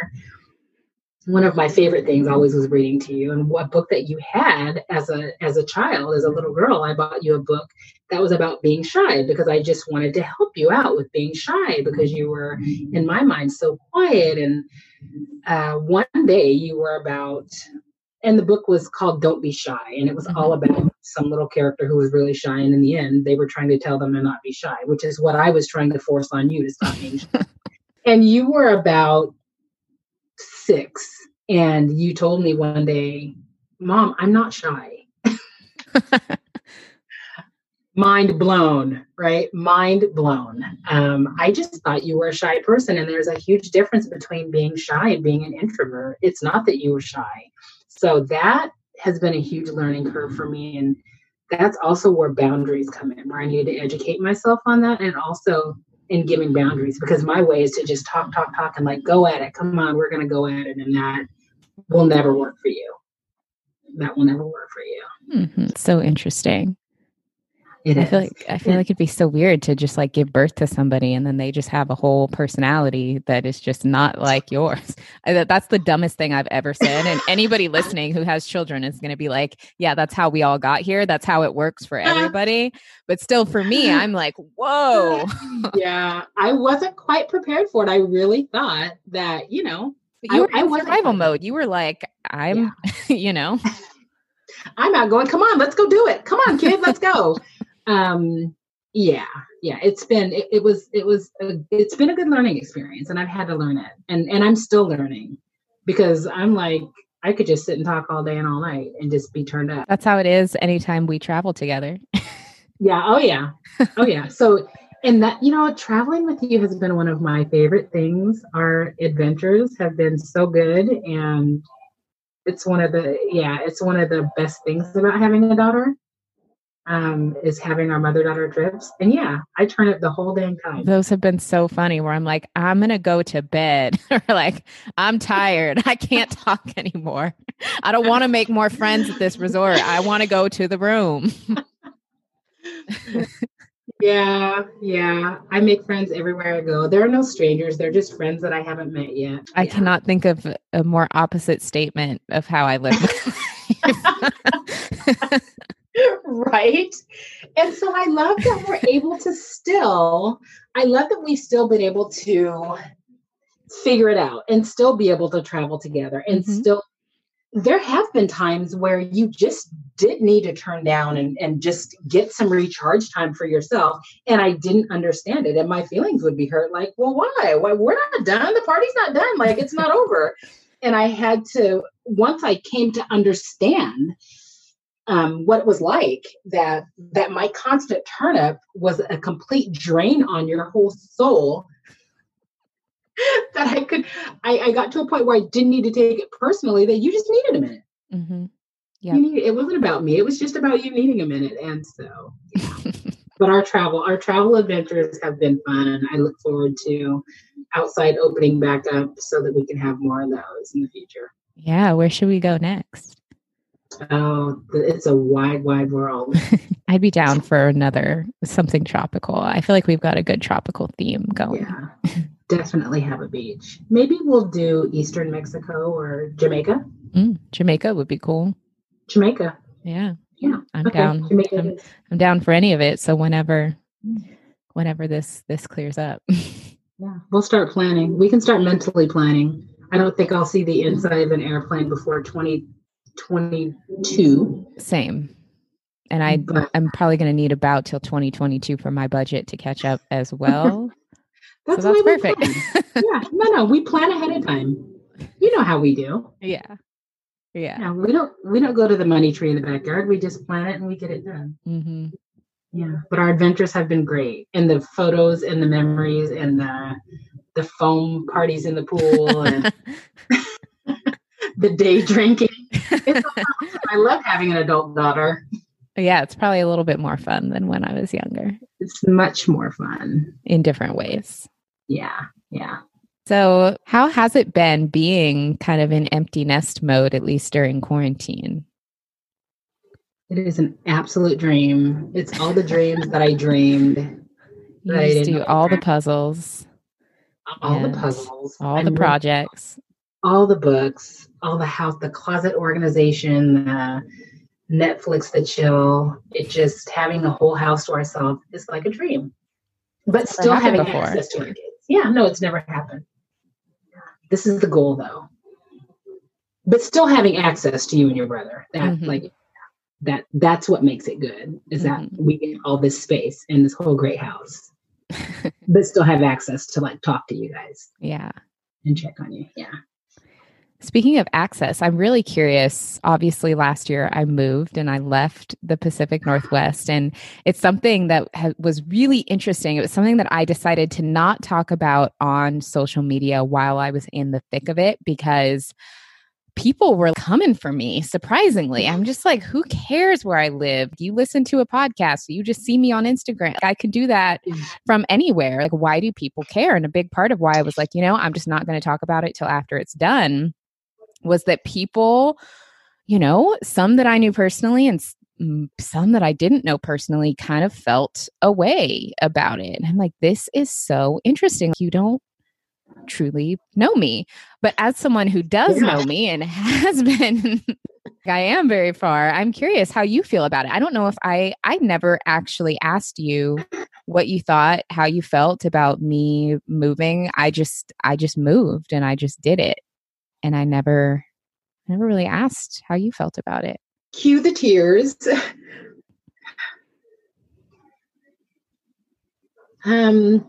One of my favorite things always was reading to you, and what book that you had as a, as a child, as a little girl, I bought you a book that was about being shy because I just wanted to help you out with being shy because you were, in my mind, so quiet. And uh, one day you were about, and the book was called Don't Be Shy. And it was all about some little character who was really shy. And in the end, they were trying to tell them to not be shy, which is what I was trying to force on you to stop being shy. And you were about six. And you told me one day, Mom, I'm not shy. Mind blown, right? Mind blown. Um, I just thought you were a shy person. And there's a huge difference between being shy and being an introvert. It's not that you were shy. So that has been a huge learning curve for me. And that's also where boundaries come in, where I needed to educate myself on that. And also in giving boundaries, because my way is to just talk, talk, talk and like, go at it. Come on, we're going to go at it. And that will never work for you. That will never work for you. Mm-hmm. So interesting. It I is. Feel like, I feel yeah. like it'd be so weird to just like give birth to somebody and then they just have a whole personality that is just not like yours. I, that's the dumbest thing I've ever said. And anybody listening who has children is going to be like, yeah, that's how we all got here. That's how it works for everybody. But still for me, I'm like, whoa. Yeah. I wasn't quite prepared for it. I really thought that, you know, but you I, were in I wasn't survival prepared. Mode. You were like, I'm, yeah. you know, I'm out going, come on, let's go do it. Come on, kid, let's go. Um, yeah, yeah, it's been, it, it was, it was, a, it's been a good learning experience, and I've had to learn it, and, and I'm still learning because I'm like, I could just sit and talk all day and all night and just be turned up. That's how it is anytime we travel together. Yeah. Oh yeah. Oh yeah. So, and that, you know, traveling with you has been one of my favorite things. Our adventures have been so good, and it's one of the, yeah, it's one of the best things about having a daughter. Um, is having our mother-daughter trips. And yeah, I turn it the whole dang time. Those have been so funny where I'm like, I'm going to go to bed or like, I'm tired. I can't talk anymore. I don't want to make more friends at this resort. I want to go to the room. Yeah. Yeah. I make friends everywhere I go. There are no strangers. They're just friends that I haven't met yet. I yeah. cannot think of a more opposite statement of how I live. Right. And so I love that we're able to still, I love that we've still been able to figure it out and still be able to travel together. And mm-hmm. still, there have been times where you just did need to turn down and, and just get some recharge time for yourself. And I didn't understand it. And my feelings would be hurt. Like, well, why? Why? We're not done. The party's not done. Like, it's not over. And I had to, once I came to understand um, what it was like, that that my constant turnip was a complete drain on your whole soul, that I could, I, I got to a point where I didn't need to take it personally, that you just needed a minute. Mm-hmm. Yeah. You need, it wasn't about me. It was just about you needing a minute. And so, yeah. But our travel, our travel adventures have been fun. And I look forward to outside opening back up so that we can have more of those in the future. Yeah. Where should we go next? Oh, it's a wide, wide world. I'd be down for another, something tropical. I feel like we've got a good tropical theme going. Yeah, definitely have a beach. Maybe we'll do Eastern Mexico or Jamaica. Mm, Jamaica would be cool. Jamaica. Yeah. Yeah. I'm okay. down. I'm, I'm down for any of it. So whenever, whenever this, this clears up. Yeah. We'll start planning. We can start mentally planning. I don't think I'll see the inside of an airplane before twenty twenty-two. Same. And I, but, I'm probably going to need about till twenty twenty-two for my budget to catch up as well. That's, so that's perfect. Yeah. No, no. We plan ahead of time. You know how we do. Yeah. Yeah. yeah, we don't we don't go to the money tree in the backyard. We just plant it and we get it done. Mm-hmm. Yeah, but our adventures have been great, and the photos, and the memories, and the the foam parties in the pool, and the day drinking. It's awesome. I love having an adult daughter. Yeah, it's probably a little bit more fun than when I was younger. It's much more fun in different ways. Yeah, yeah. So how has it been being kind of in empty nest mode, at least during quarantine? It is an absolute dream. It's all the dreams that I dreamed. You I just do all the puzzles. All the puzzles. All the projects. All the books. All the house, the closet organization, the Netflix, the chill. It just having the whole house to ourselves is like a dream. But still having access to our kids. Yeah, no, it's never happened. This is the goal, though. But still having access to you and your brother. That mm-hmm. like that that's what makes it good, is mm-hmm. that we get all this space in this whole great house. But still have access to like talk to you guys. Yeah. And check on you. Yeah. Speaking of access, I'm really curious. Obviously, last year I moved and I left the Pacific Northwest, and it's something that ha- was really interesting. It was something that I decided to not talk about on social media while I was in the thick of it, because people were coming for me, surprisingly. I'm just like, who cares where I live? You listen to a podcast. You just see me on Instagram. Like, I could do that from anywhere. Like, why do people care? And a big part of why I was like, you know, I'm just not going to talk about it till after it's done, was that people, you know, some that I knew personally and some that I didn't know personally kind of felt a way about it. And I'm like, this is so interesting. You don't truly know me. But as someone who does yeah. know me and has been, I am very far, I'm curious how you feel about it. I don't know if I, I never actually asked you what you thought, how you felt about me moving. I just, I just moved and I just did it. And I never, never really asked how you felt about it. Cue the tears. um,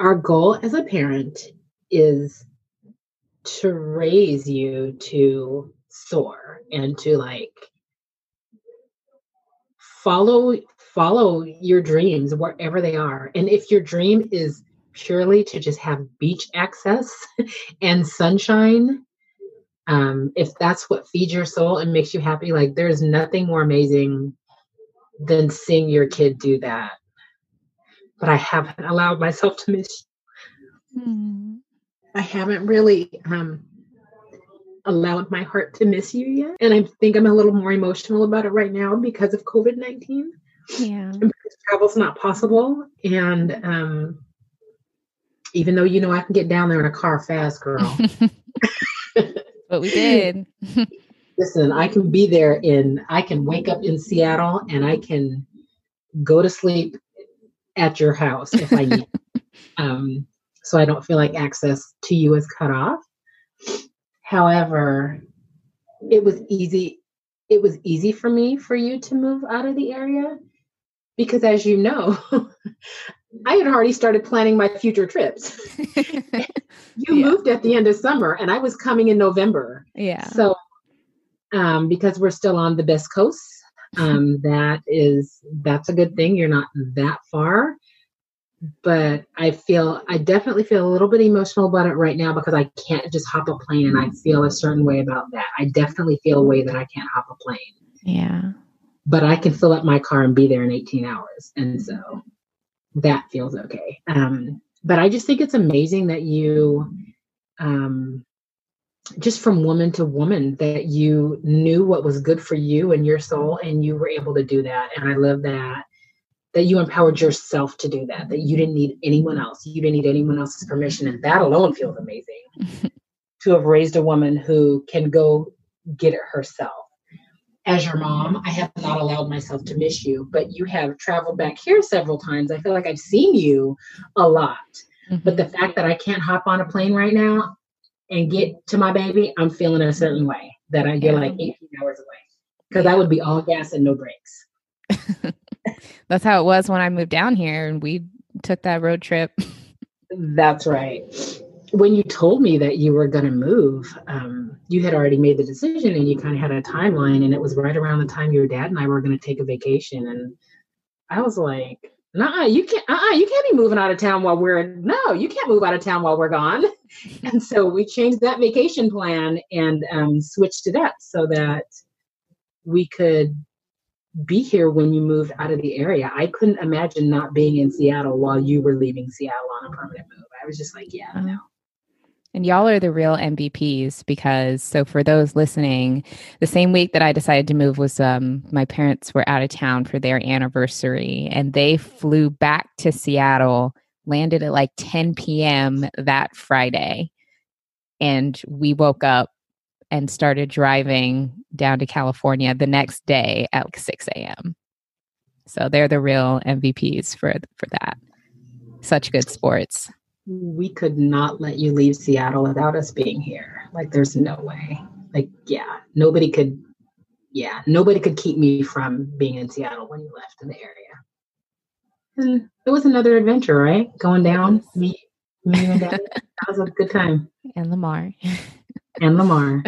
our goal as a parent is to raise you to soar and to like follow, follow your dreams wherever they are. And if your dream is purely to just have beach access and sunshine, um, if that's what feeds your soul and makes you happy, like there's nothing more amazing than seeing your kid do that. But I haven't allowed myself to miss you. Mm. I haven't really um, allowed my heart to miss you yet. And I think I'm a little more emotional about it right now because of covid nineteen. Yeah. And because travel's not possible. And, um, even though, you know, I can get down there in a car fast, girl. But we did. Listen, I can be there in, I can wake up in Seattle and I can go to sleep at your house if I need. um, so I don't feel like access to you is cut off. However, it was easy. It was easy for me for you to move out of the area because, as you know, I had already started planning my future trips. you yeah. moved at the end of summer and I was coming in November. Yeah. So, um, because we're still on the best coast, um, that is, that's a good thing. You're not that far, but I feel, I definitely feel a little bit emotional about it right now because I can't just hop a plane and I feel a certain way about that. I definitely feel a way that I can't hop a plane. Yeah. But I can fill up my car and be there in eighteen hours. And so that feels okay. Um, but I just think it's amazing that you, um, just from woman to woman, that you knew what was good for you and your soul, and you were able to do that. And I love that, that you empowered yourself to do that, that you didn't need anyone else. You didn't need anyone else's permission. And that alone feels amazing to have raised a woman who can go get it herself. As your mom, I have not allowed myself to miss you, but you have traveled back here several times. I feel like I've seen you a lot, mm-hmm. but the fact that I can't hop on a plane right now and get to my baby, I'm feeling a certain way that I get yeah. like eighteen hours away because yeah. I would be all gas and no brakes. That's how it was when I moved down here and we took that road trip. That's right. When you told me that you were going to move, um, you had already made the decision and you kind of had a timeline, and it was right around the time your dad and I were going to take a vacation. And I was like, nah, you can't, uh-uh, you can't be moving out of town while we're, no, you can't move out of town while we're gone. And so we changed that vacation plan and um, switched to that so that we could be here when you moved out of the area. I couldn't imagine not being in Seattle while you were leaving Seattle on a permanent move. I was just like, yeah, no. And y'all are the real M V Ps because, so for those listening, the same week that I decided to move was um, my parents were out of town for their anniversary and they flew back to Seattle, landed at like ten p.m. that Friday. And we woke up and started driving down to California the next day at like six a.m. So they're the real M V Ps for for that. Such good sports. We could not let you leave Seattle without us being here. Like, there's no way. Like, yeah, nobody could, yeah, nobody could keep me from being in Seattle when you left in the area. And it was another adventure, right? Going down, me, me and Daddy. That was a good time. And Lamar. And Lamar.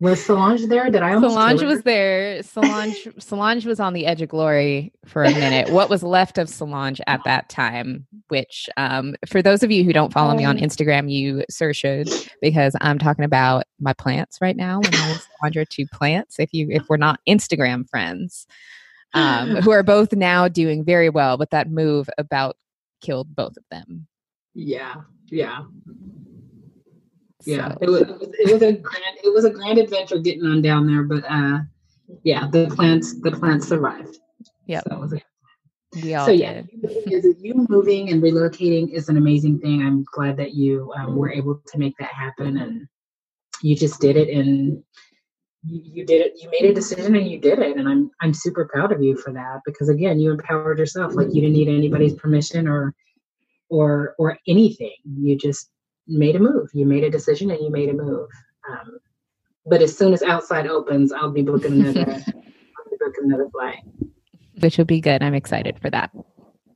Was Solange there? Did I almost Solange was there. Solange Solange was on the edge of glory for a minute. What was left of Solange at that time, which um, for those of you who don't follow me on Instagram, you sure should, because I'm talking about my plants right now. When I was Solandra to plants, if you if we're not Instagram friends, um, who are both now doing very well, but that move about killed both of them. Yeah. Yeah. Yeah, so. it, was, it was it was a grand it was a grand adventure getting on down there, but uh, yeah, the plants the plants survived. Yeah, so, so yeah, you, you moving and relocating is an amazing thing. I'm glad that you um, were able to make that happen, and you just did it, and you, you did it. You made a decision, and you did it, and I'm I'm super proud of you for that because again, you empowered yourself. Like you didn't need anybody's permission or or or anything. You just made a move. You made a decision and you made a move. Um, but as soon as outside opens, I'll be booking another, I'll be booking another flight. Which will be good. I'm excited for that.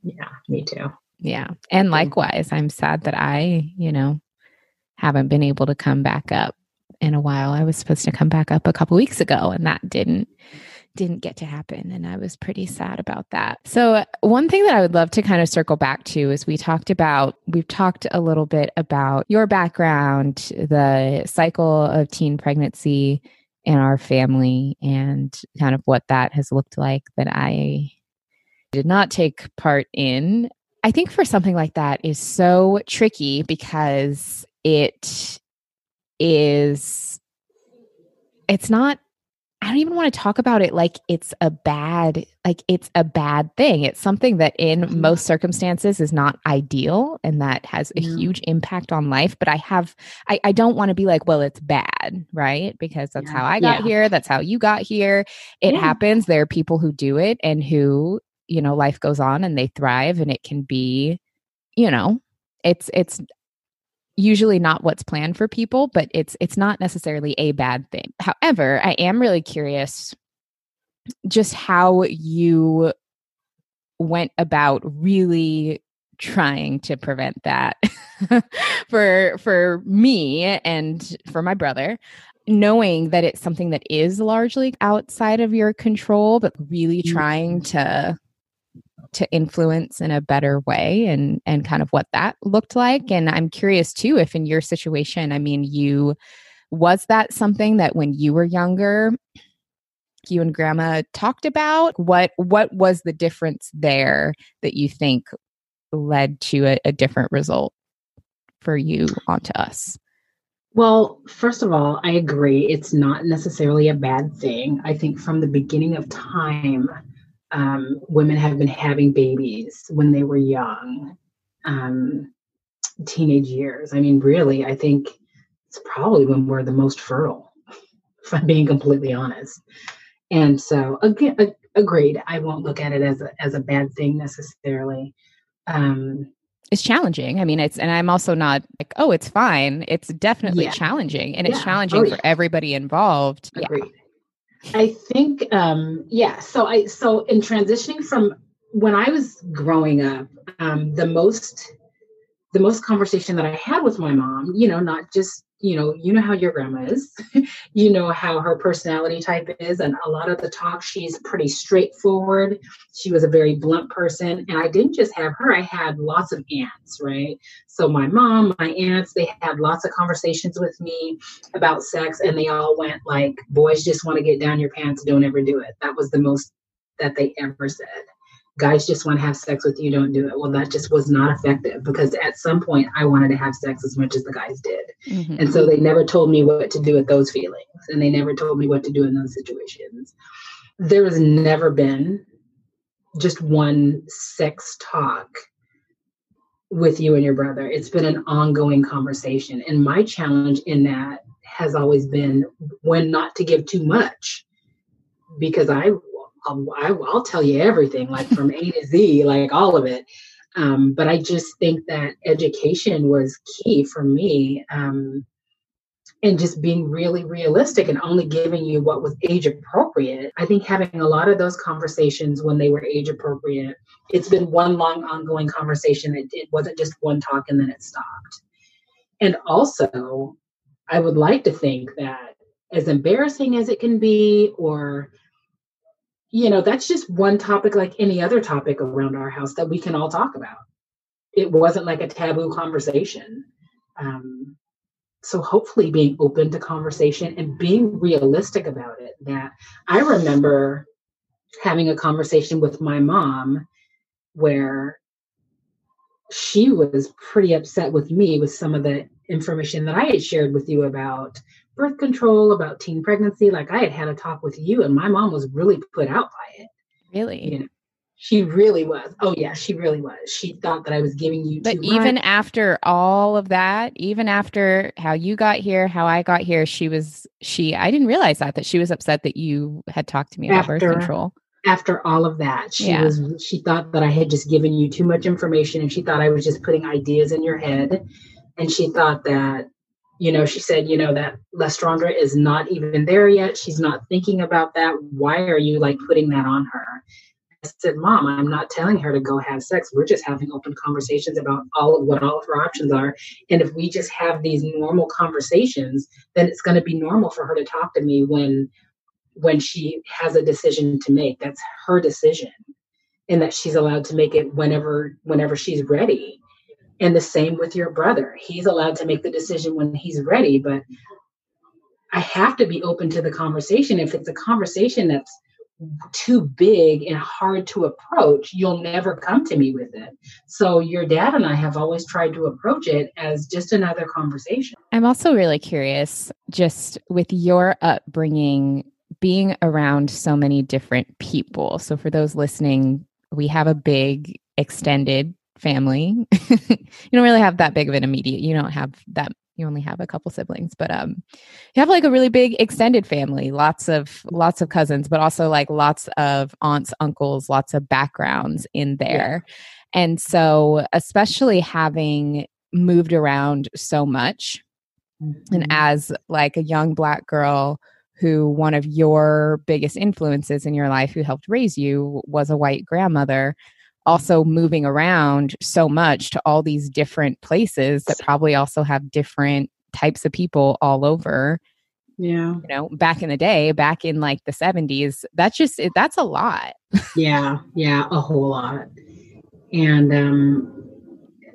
Yeah, me too. Yeah. And likewise, I'm sad that I, you know, haven't been able to come back up in a while. I was supposed to come back up a couple weeks ago and that didn't didn't get to happen. And I was pretty sad about that. So one thing that I would love to kind of circle back to is we talked about, we've talked a little bit about your background, the cycle of teen pregnancy in our family and kind of what that has looked like that I did not take part in. I think for something like that is so tricky because it is, it's not I don't even want to talk about it like it's a bad, like it's a bad thing. It's something that in most circumstances is not ideal and that has a yeah. huge impact on life. But I have, I, I don't want to be like, well, it's bad, right? Because that's yeah. how I got yeah. here. That's how you got here. It yeah. happens. There are people who do it and who, you know, life goes on and they thrive and it can be, you know, it's, it's, usually not what's planned for people, but it's it's not necessarily a bad thing. However, I am really curious just how you went about really trying to prevent that for for me and for my brother, knowing that it's something that is largely outside of your control, but really trying to to influence in a better way and and kind of what that looked like. And I'm curious too, if in your situation, I mean, you, was that something that when you were younger, you and grandma talked about? What what was the difference there that you think led to a, a different result for you onto us? Well, first of all, I agree. It's not necessarily a bad thing. I think from the beginning of time, um, women have been having babies when they were young, um, teenage years. I mean, really, I think it's probably when we're the most fertile, if I'm being completely honest. And so, again, ag- agreed. I won't look at it as a, as a bad thing necessarily. Um, it's challenging. I mean, it's, and I'm also not like, oh, it's fine. It's definitely yeah. challenging, and yeah. it's challenging oh, yeah. for everybody involved. Agreed. Yeah. I think, um, yeah. So I, so in transitioning from when I was growing up, um, the most, the most conversation that I had with my mom, you know, not just, you know, you know how your grandma is, you know how her personality type is. And a lot of the talk, she's pretty straightforward. She was a very blunt person. And I didn't just have her, I had lots of aunts, right? So my mom, my aunts, they had lots of conversations with me about sex. And they all went like, boys just want to get down your pants. Don't ever do it. That was the most that they ever said. Guys just want to have sex with you. Don't do it. Well, that just was not effective, because at some point I wanted to have sex as much as the guys did. Mm-hmm. And so they never told me what to do with those feelings, and they never told me what to do in those situations. There has never been just one sex talk with you and your brother. It's been an ongoing conversation. And my challenge in that has always been when not to give too much, because I I'll, I'll tell you everything, like from A to Z, like all of it. Um, but I just think that education was key for me, um, and just being really realistic and only giving you what was age appropriate. I think having a lot of those conversations when they were age appropriate, it's been one long ongoing conversation. It, it wasn't just one talk and then it stopped. And also, I would like to think that as embarrassing as it can be, or you know, that's just one topic like any other topic around our house that we can all talk about. It wasn't like a taboo conversation. Um, so hopefully being open to conversation and being realistic about it. That I remember having a conversation with my mom where she was pretty upset with me with some of the information that I had shared with you about birth control, about teen pregnancy. Like I had had a talk with you, and my mom was really put out by it. Really? You know, she really was. Oh yeah, she really was. She thought that I was giving you but too even much. After all of that, even after how you got here, how I got here, she was, she, I didn't realize that, that she was upset that you had talked to me about after, birth control. After all of that, she yeah. was, she thought that I had just given you too much information, and she thought I was just putting ideas in your head. And she thought that, you know, she said, you know, that Lestrandra is not even there yet. She's not thinking about that. Why are you like putting that on her? I said, Mom, I'm not telling her to go have sex. We're just having open conversations about all of what all of her options are. And if we just have these normal conversations, then it's going to be normal for her to talk to me when, when she has a decision to make. That's her decision, and that she's allowed to make it whenever, whenever she's ready. And the same with your brother. He's allowed to make the decision when he's ready, but I have to be open to the conversation. If it's a conversation that's too big and hard to approach, you'll never come to me with it. So your dad and I have always tried to approach it as just another conversation. I'm also really curious, just with your upbringing, being around so many different people. So for those listening, we have a big extended family. You don't really have that big of an immediate, you don't have that, you only have a couple siblings, but um, you have like a really big extended family, lots of, lots of cousins, but also like lots of aunts, uncles, lots of backgrounds in there. Yeah. And so especially having moved around so much, mm-hmm. and as like a young Black girl who one of your biggest influences in your life who helped raise you was a white grandmother, also moving around so much to all these different places that probably also have different types of people all over. Yeah. You know, back in the day, back in like the seventies, that's just, it, that's a lot. Yeah. Yeah. A whole lot. And um,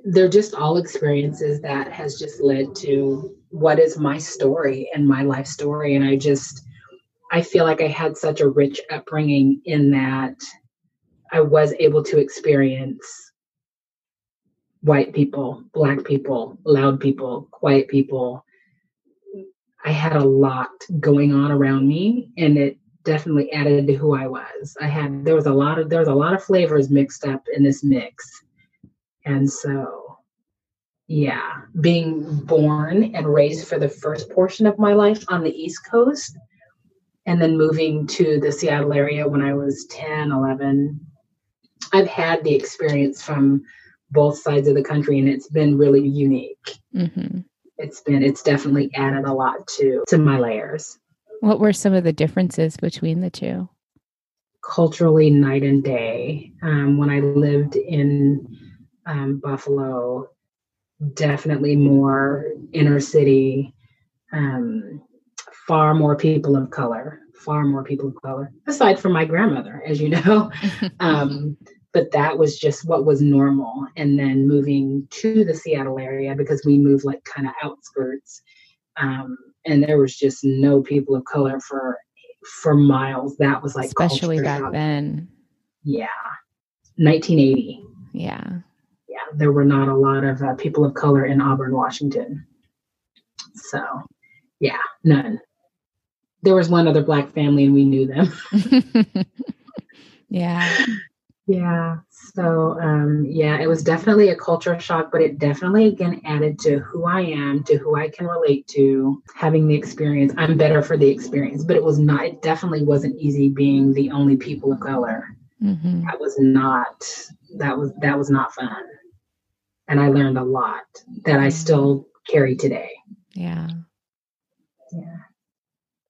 they're just all experiences that has just led to what is my story and my life story. And I just, I feel like I had such a rich upbringing in that I was able to experience white people, Black people, loud people, quiet people. I had a lot going on around me, and it definitely added to who I was. I had, there was a lot of, there was a lot of flavors mixed up in this mix. And so, yeah, being born and raised for the first portion of my life on the East Coast, and then moving to the Seattle area when I was ten, eleven, I've had the experience from both sides of the country, and it's been really unique. Mm-hmm. It's been, it's definitely added a lot to, to my layers. What were some of the differences between the two? Culturally, night and day. Um, when I lived in um, Buffalo, definitely more inner city, um, far more people of color, far more people of color, aside from my grandmother, as you know. um, But that was just what was normal. And then moving to the Seattle area, because we moved like kind of outskirts, um, and there was just no people of color for for miles. That was like, especially back out. then. Yeah, nineteen eighty. Yeah, yeah. There were not a lot of uh, people of color in Auburn, Washington. So, yeah, none. There was one other Black family, and we knew them. Yeah. Yeah. So, um, yeah, it was definitely a culture shock, but it definitely, again, added to who I am, to who I can relate to, having the experience. I'm better for the experience, but it was not, it definitely wasn't easy being the only people of color. Mm-hmm. That was not, that was, that was not fun. And I learned a lot that I still carry today. Yeah. Yeah.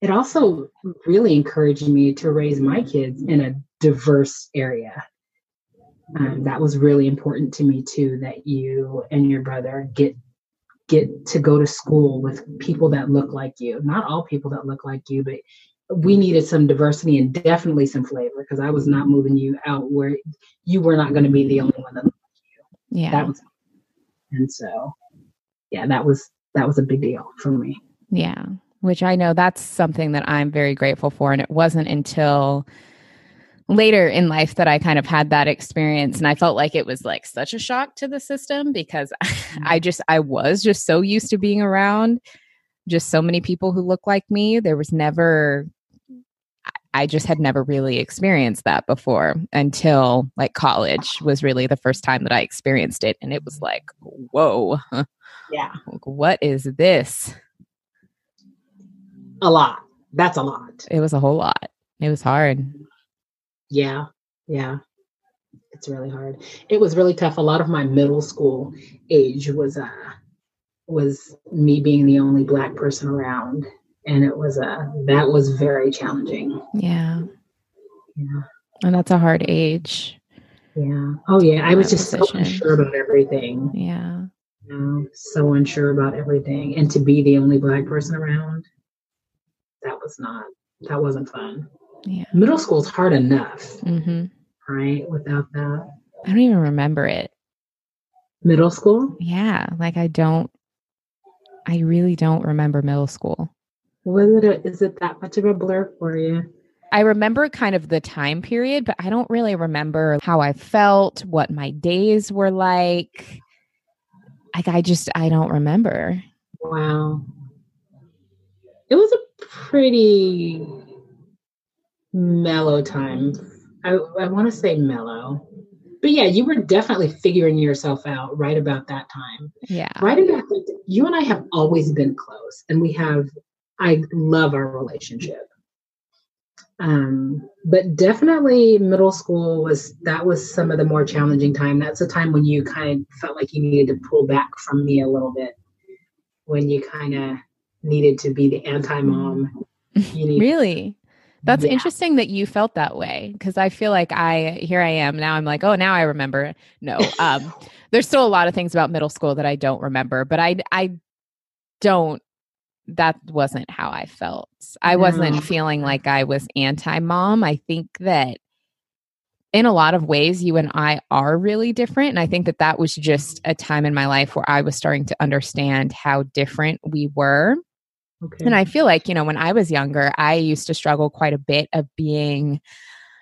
It also really encouraged me to raise my kids in a diverse area. Um, that was really important to me too, that you and your brother get get to go to school with people that look like you. Not all people that look like you, but we needed some diversity and definitely some flavor, because I was not moving you out where you were not going to be the only one that looked like you. Yeah. That was, and so, yeah, that was that was a big deal for me. Yeah, which I know that's something that I'm very grateful for. And it wasn't until later in life that I kind of had that experience. And I felt like it was like such a shock to the system, because I just, I was just so used to being around just so many people who look like me. There was never, I just had never really experienced that before, until like college was really the first time that I experienced it. And it was like, whoa, yeah, what is this? A lot. That's a lot. It was a whole lot. It was hard. Yeah. Yeah. It's really hard. It was really tough. A lot of my middle school age was, uh, was me being the only Black person around. And it was, uh, that was very challenging. Yeah. Yeah. And that's a hard age. Yeah. Oh yeah. I was just so unsure about everything. Yeah. You know, so unsure about everything. And to be the only Black person around, that was not, that wasn't fun. Yeah. Middle school is hard enough, mm-hmm. right? Without that. I don't even remember it. Middle school? Yeah. Like I don't, I really don't remember middle school. Was it a, is it that much of a blur for you? I remember kind of the time period, but I don't really remember how I felt, what my days were like. Like I just, I don't remember. Wow. It was a pretty mellow time. I, I want to say mellow, but yeah, you were definitely figuring yourself out right about that time. Yeah. Right about that, you and I have always been close, and we have, I love our relationship. Um, but definitely middle school was, that was some of the more challenging time. That's the time when you kind of felt like you needed to pull back from me a little bit, when you kind of needed to be the anti-mom. You needed- really? That's yeah. interesting that you felt that way. Cause I feel like I, here I am now. I'm like, oh, now I remember. No, um, there's still a lot of things about middle school that I don't remember, but I, I don't, that wasn't how I felt. I wasn't no. feeling like I was anti-mom. I think that in a lot of ways, you and I are really different. And I think that that was just a time in my life where I was starting to understand how different we were. Okay. And I feel like, you know, when I was younger, I used to struggle quite a bit of being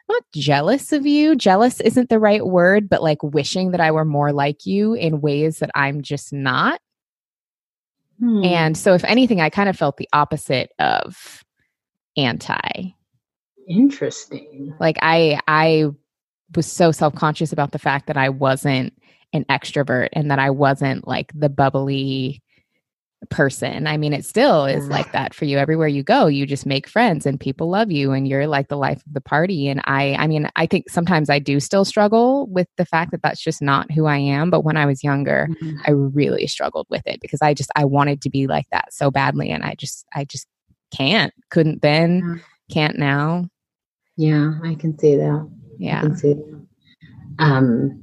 not jealous of you. Jealous isn't the right word, but like wishing that I were more like you in ways that I'm just not. Hmm. And so if anything, I kind of felt the opposite of anti. Interesting. Like I, I was so self-conscious about the fact that I wasn't an extrovert and that I wasn't like the bubbly person. I mean, it still is like that for you everywhere you go. You just make friends and people love you and you're like the life of the party. And I, I mean, I think sometimes I do still struggle with the fact that that's just not who I am. But when I was younger, mm-hmm. I really struggled with it because I just, I wanted to be like that so badly. And I just, I just can't, couldn't then, yeah. can't now. Yeah, I can see that. Yeah. I can see that. Um,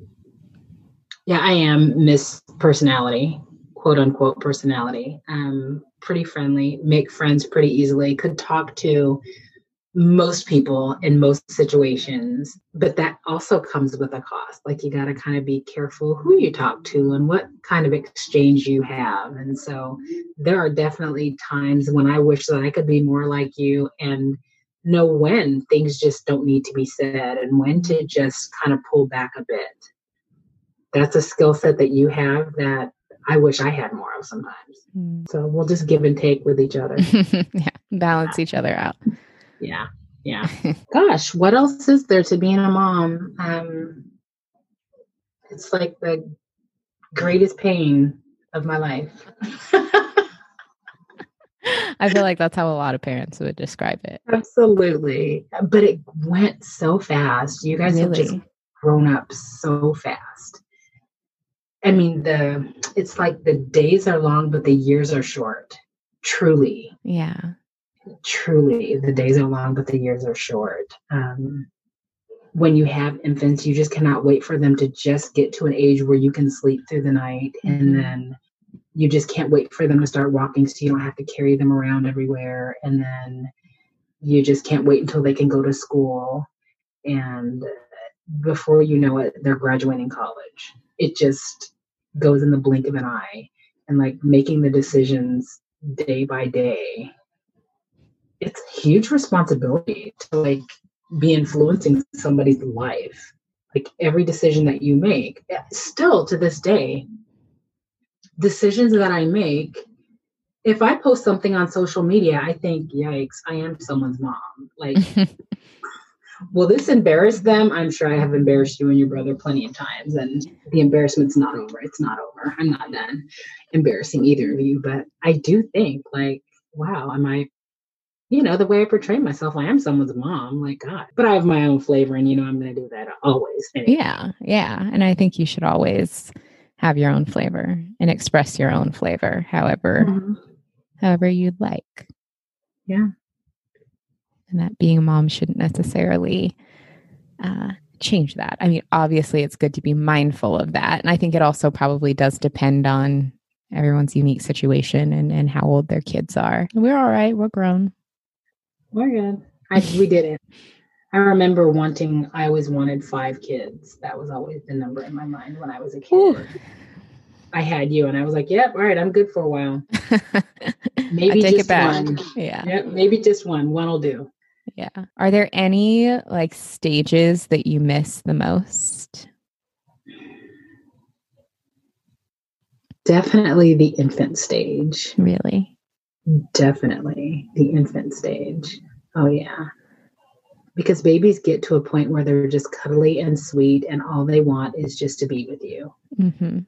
yeah, I am Miss Personality. Quote unquote personality, um, pretty friendly, make friends pretty easily, could talk to most people in most situations, but that also comes with a cost. Like you got to kind of be careful who you talk to and what kind of exchange you have. And so there are definitely times when I wish that I could be more like you and know when things just don't need to be said and when to just kind of pull back a bit. That's a skill set that you have that I wish I had more of sometimes. Mm. So we'll just give and take with each other. yeah, balance yeah. each other out. Yeah, yeah. Gosh, what else is there to being a mom? Um, it's like the greatest pain of my life. I feel like that's how a lot of parents would describe it. Absolutely. But it went so fast. You guys really? have just grown up so fast. I mean, the it's like the days are long, but the years are short. Truly. Yeah. Truly. The days are long, but the years are short. Um, when you have infants, you just cannot wait for them to just get to an age where you can sleep through the night. And then you just can't wait for them to start walking so you don't have to carry them around everywhere. And then you just can't wait until they can go to school. And before you know it, they're graduating college. It just goes in the blink of an eye, and like making the decisions day by day, it's a huge responsibility to like be influencing somebody's life. Like every decision that you make, still to this day, decisions that I make, if I post something on social media, I think, yikes, I am someone's mom. Like, will this embarrass them? I'm sure I have embarrassed you and your brother plenty of times, and the embarrassment's not over. It's not over. I'm not done embarrassing either of you, but I do think like, wow, am I, you know, the way I portray myself, I am someone's mom, like God, but I have my own flavor and, you know, I'm going to do that always. Anyway. Yeah. Yeah. And I think you should always have your own flavor and express your own flavor, however, mm-hmm. however you'd like. Yeah. And that being a mom shouldn't necessarily uh, change that. I mean, obviously it's good to be mindful of that. And I think it also probably does depend on everyone's unique situation and, and how old their kids are. We're all right. We're grown. We're good. I, we did it. I remember wanting, I always wanted five kids. That was always the number in my mind when I was a kid. Ooh. I had you and I was like, yep, all right, I'm good for a while. Maybe take just it back. one. Yeah. Yep, maybe just one. One will do. Yeah. Are there any like stages that you miss the most? Definitely the infant stage. Really? Definitely the infant stage. Oh yeah. Because babies get to a point where they're just cuddly and sweet and all they want is just to be with you. Mm-hmm.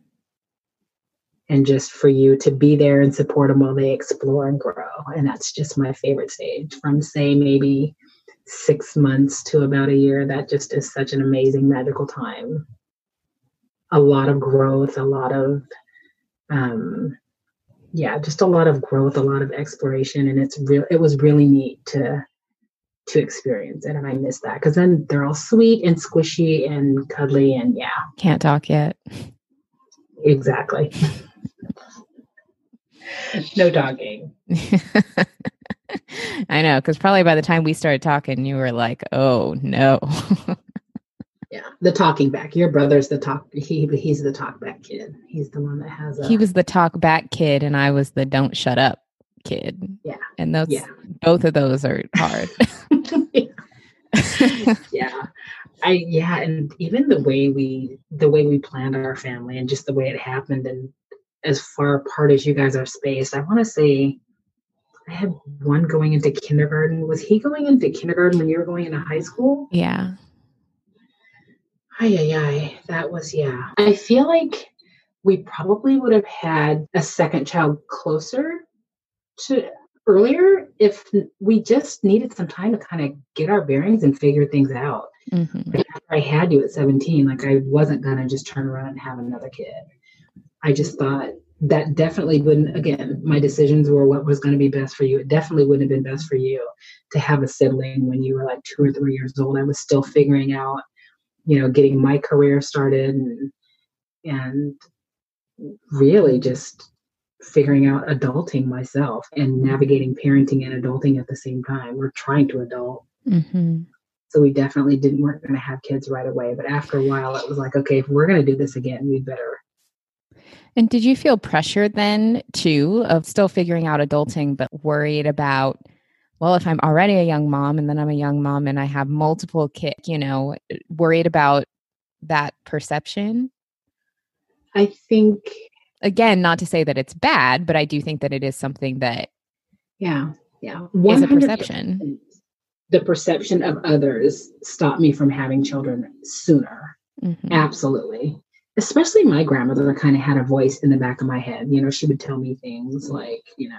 And just for you to be there and support them while they explore and grow. And that's just my favorite stage, from say maybe six months to about a year. That just is such an amazing, magical time. A lot of growth, a lot of, um, yeah, just a lot of growth, a lot of exploration. And it's real. It was really neat to, to experience it. And I miss that because then they're all sweet and squishy and cuddly and yeah. Can't talk yet. Exactly. No dogging. I know. Because probably by the time we started talking, you were like, oh no. Yeah. The talking back. Your brother's the talk. He, he's the talk back kid. He's the one that has. A, he was the talk back kid. And I was the don't shut up kid. Yeah. And those, yeah. both of those are hard. yeah. yeah. I, yeah. And even the way we, the way we planned our family and just the way it happened. And as far apart as you guys are spaced, I want to say I had one going into kindergarten. Was he going into kindergarten when you were going into high school? Yeah. Ay, ay, ay. That was, yeah. I feel like we probably would have had a second child closer to earlier if we just needed some time to kind of get our bearings and figure things out. Mm-hmm. Like after I had you at seventeen, like I wasn't going to just turn around and have another kid. I just thought that definitely wouldn't, again, my decisions were what was going to be best for you. It definitely wouldn't have been best for you to have a sibling when you were like two or three years old. I was still figuring out, you know, getting my career started and, and really just figuring out adulting myself and navigating parenting and adulting at the same time. We're trying to adult. Mm-hmm. So we definitely didn't, weren't going to have kids right away. But after a while, it was like, okay, if we're going to do this again, we better. And did you feel pressure then too of still figuring out adulting, but worried about, well, if I'm already a young mom and then I'm a young mom and I have multiple kids, you know, worried about that perception? I think. Again, not to say that it's bad, but I do think that it is something that. Yeah. Yeah. Is a perception. The perception of others stopped me from having children sooner. Mm-hmm. Absolutely. Especially my grandmother kind of had a voice in the back of my head. You know, she would tell me things like, you know,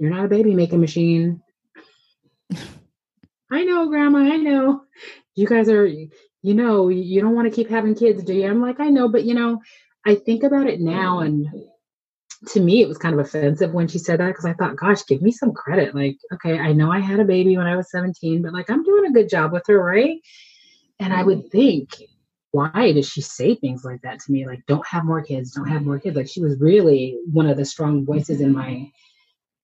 you're not a baby making machine. I know, Grandma, I know. You guys are, you know, you don't want to keep having kids, do you? I'm like, I know, but you know, I think about it now. And to me, it was kind of offensive when she said that because I thought, gosh, give me some credit. Like, okay, I know I had a baby when I was seventeen, but like, I'm doing a good job with her, right? And I would think, why does she say things like that to me? Like, don't have more kids, don't have more kids. Like she was really one of the strong voices in my,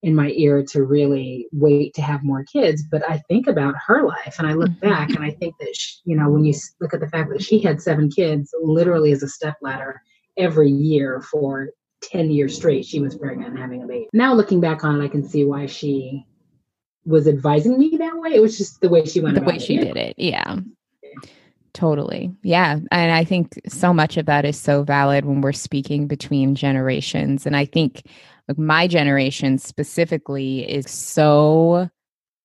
in my ear to really wait to have more kids. But I think about her life and I look back and I think that, she, you know, when you look at the fact that she had seven kids, literally as a stepladder every year for ten years straight, she was pregnant and having a baby. Now looking back on it, I can see why she was advising me that way. It was just the way she went about it. The way she did it. Yeah. Totally. Yeah. And I think so much of that is so valid when we're speaking between generations. And I think like my generation specifically is so,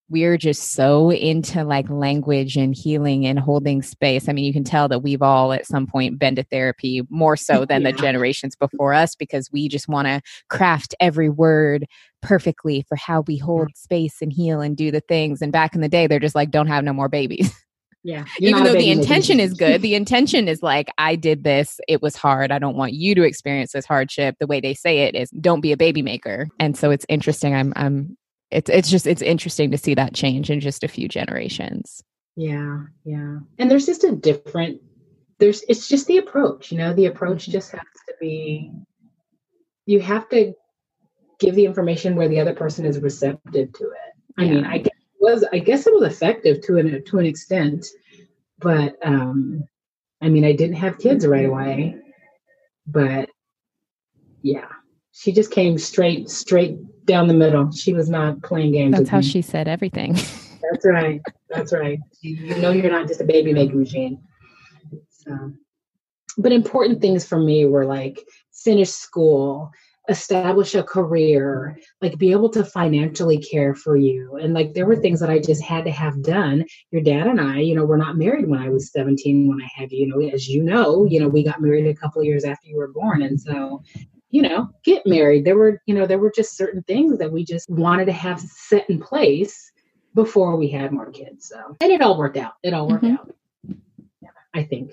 we're just so into like language and healing and holding space. I mean, you can tell that we've all at some point been to therapy more so than yeah. the generations before us because we just want to craft every word perfectly for how we hold space and heal and do the things. And back in the day, they're just like, don't have no more babies. Yeah. Even though the intention is good, the intention is like, I did this. It was hard. I don't want you to experience this hardship. The way they say it is don't be a baby maker. And so it's interesting. I'm, I'm, it's, it's just, it's interesting to see that change in just a few generations. Yeah. Yeah. And there's just a different, there's, it's just the approach, you know, the approach just has to be, you have to give the information where the other person is receptive to it. I yeah. mean, I get Was, I guess it was effective to an to an extent, but um, I mean I didn't have kids right away, but yeah, she just came straight straight down the middle. She was not playing games. That's how me. She said everything. That's right. That's right. You know you're not just a baby making machine. So, but important things for me were like finish school, establish a career, like be able to financially care for you. And like, there were things that I just had to have done. Your dad and I, you know, were not married when I was seventeen, when I had, you know, as you know, you know, we got married a couple of years after you were born. And so, you know, get married. There were, you know, there were just certain things that we just wanted to have set in place before we had more kids. So, and it all worked out. It all worked mm-hmm. out. Yeah, I think.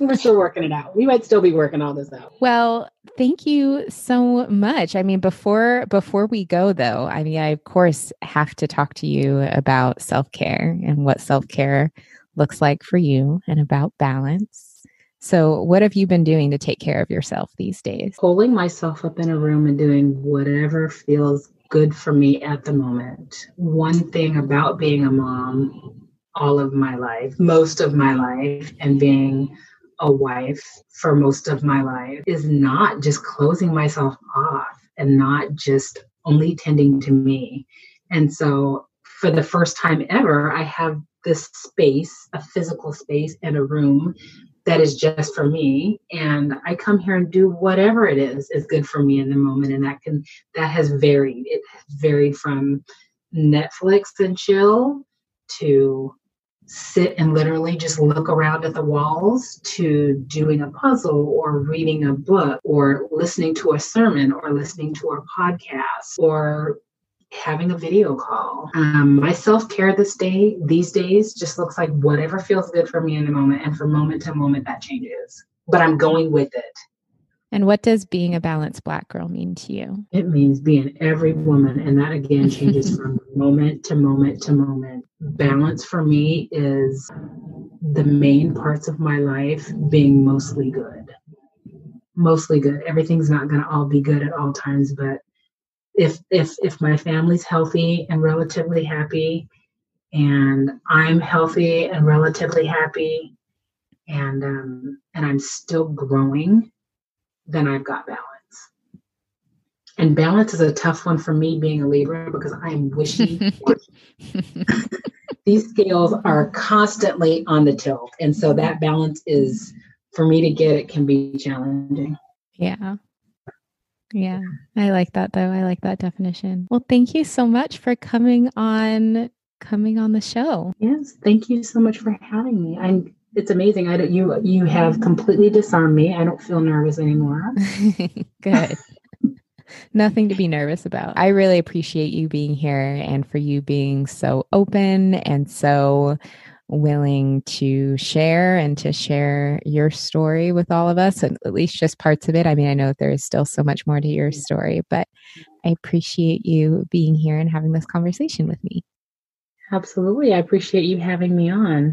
We're still working it out. We might still be working all this out. Well, Thank you so much. I mean, before before we go though, I mean, I of course have to talk to you about self-care and what self-care looks like for you and about balance. So what have you been doing to take care of yourself these days? Holding myself up in a room and doing whatever feels good for me at the moment. One thing about being a mom all of my life, most of my life, and being a wife for most of my life is not just closing myself off and not just only tending to me. And so for the first time ever, I have this space, a physical space and a room that is just for me. And I come here and do whatever it is is good for me in the moment. And that can, that has varied. It has varied from Netflix and chill to sit and literally just look around at the walls to doing a puzzle or reading a book or listening to a sermon or listening to a podcast or having a video call. Um, my self-care this day, these days just looks like whatever feels good for me in the moment. And from moment to moment, that changes. But I'm going with it. And what does being a balanced Black girl mean to you? It means being every woman. And that, again, changes from moment to moment to moment. Balance for me is the main parts of my life being mostly good. Mostly good. Everything's not going to all be good at all times. But if if if my family's healthy and relatively happy, and I'm healthy and relatively happy, and um, and I'm still growing, then I've got balance. And balance is a tough one for me being a Libra because I'm wishy. These scales are constantly on the tilt. And so that balance is, for me to get it, can be challenging. Yeah. Yeah. I like that though. I like that definition. Well, thank you so much for coming on, coming on the show. Yes. Thank you so much for having me. I'm, It's amazing. I don't, you you have completely disarmed me. I don't feel nervous anymore. Good. Nothing to be nervous about. I really appreciate you being here and for you being so open and so willing to share and to share your story with all of us, and at least just parts of it. I mean, I know there is still so much more to your story, but I appreciate you being here and having this conversation with me. Absolutely. I appreciate you having me on.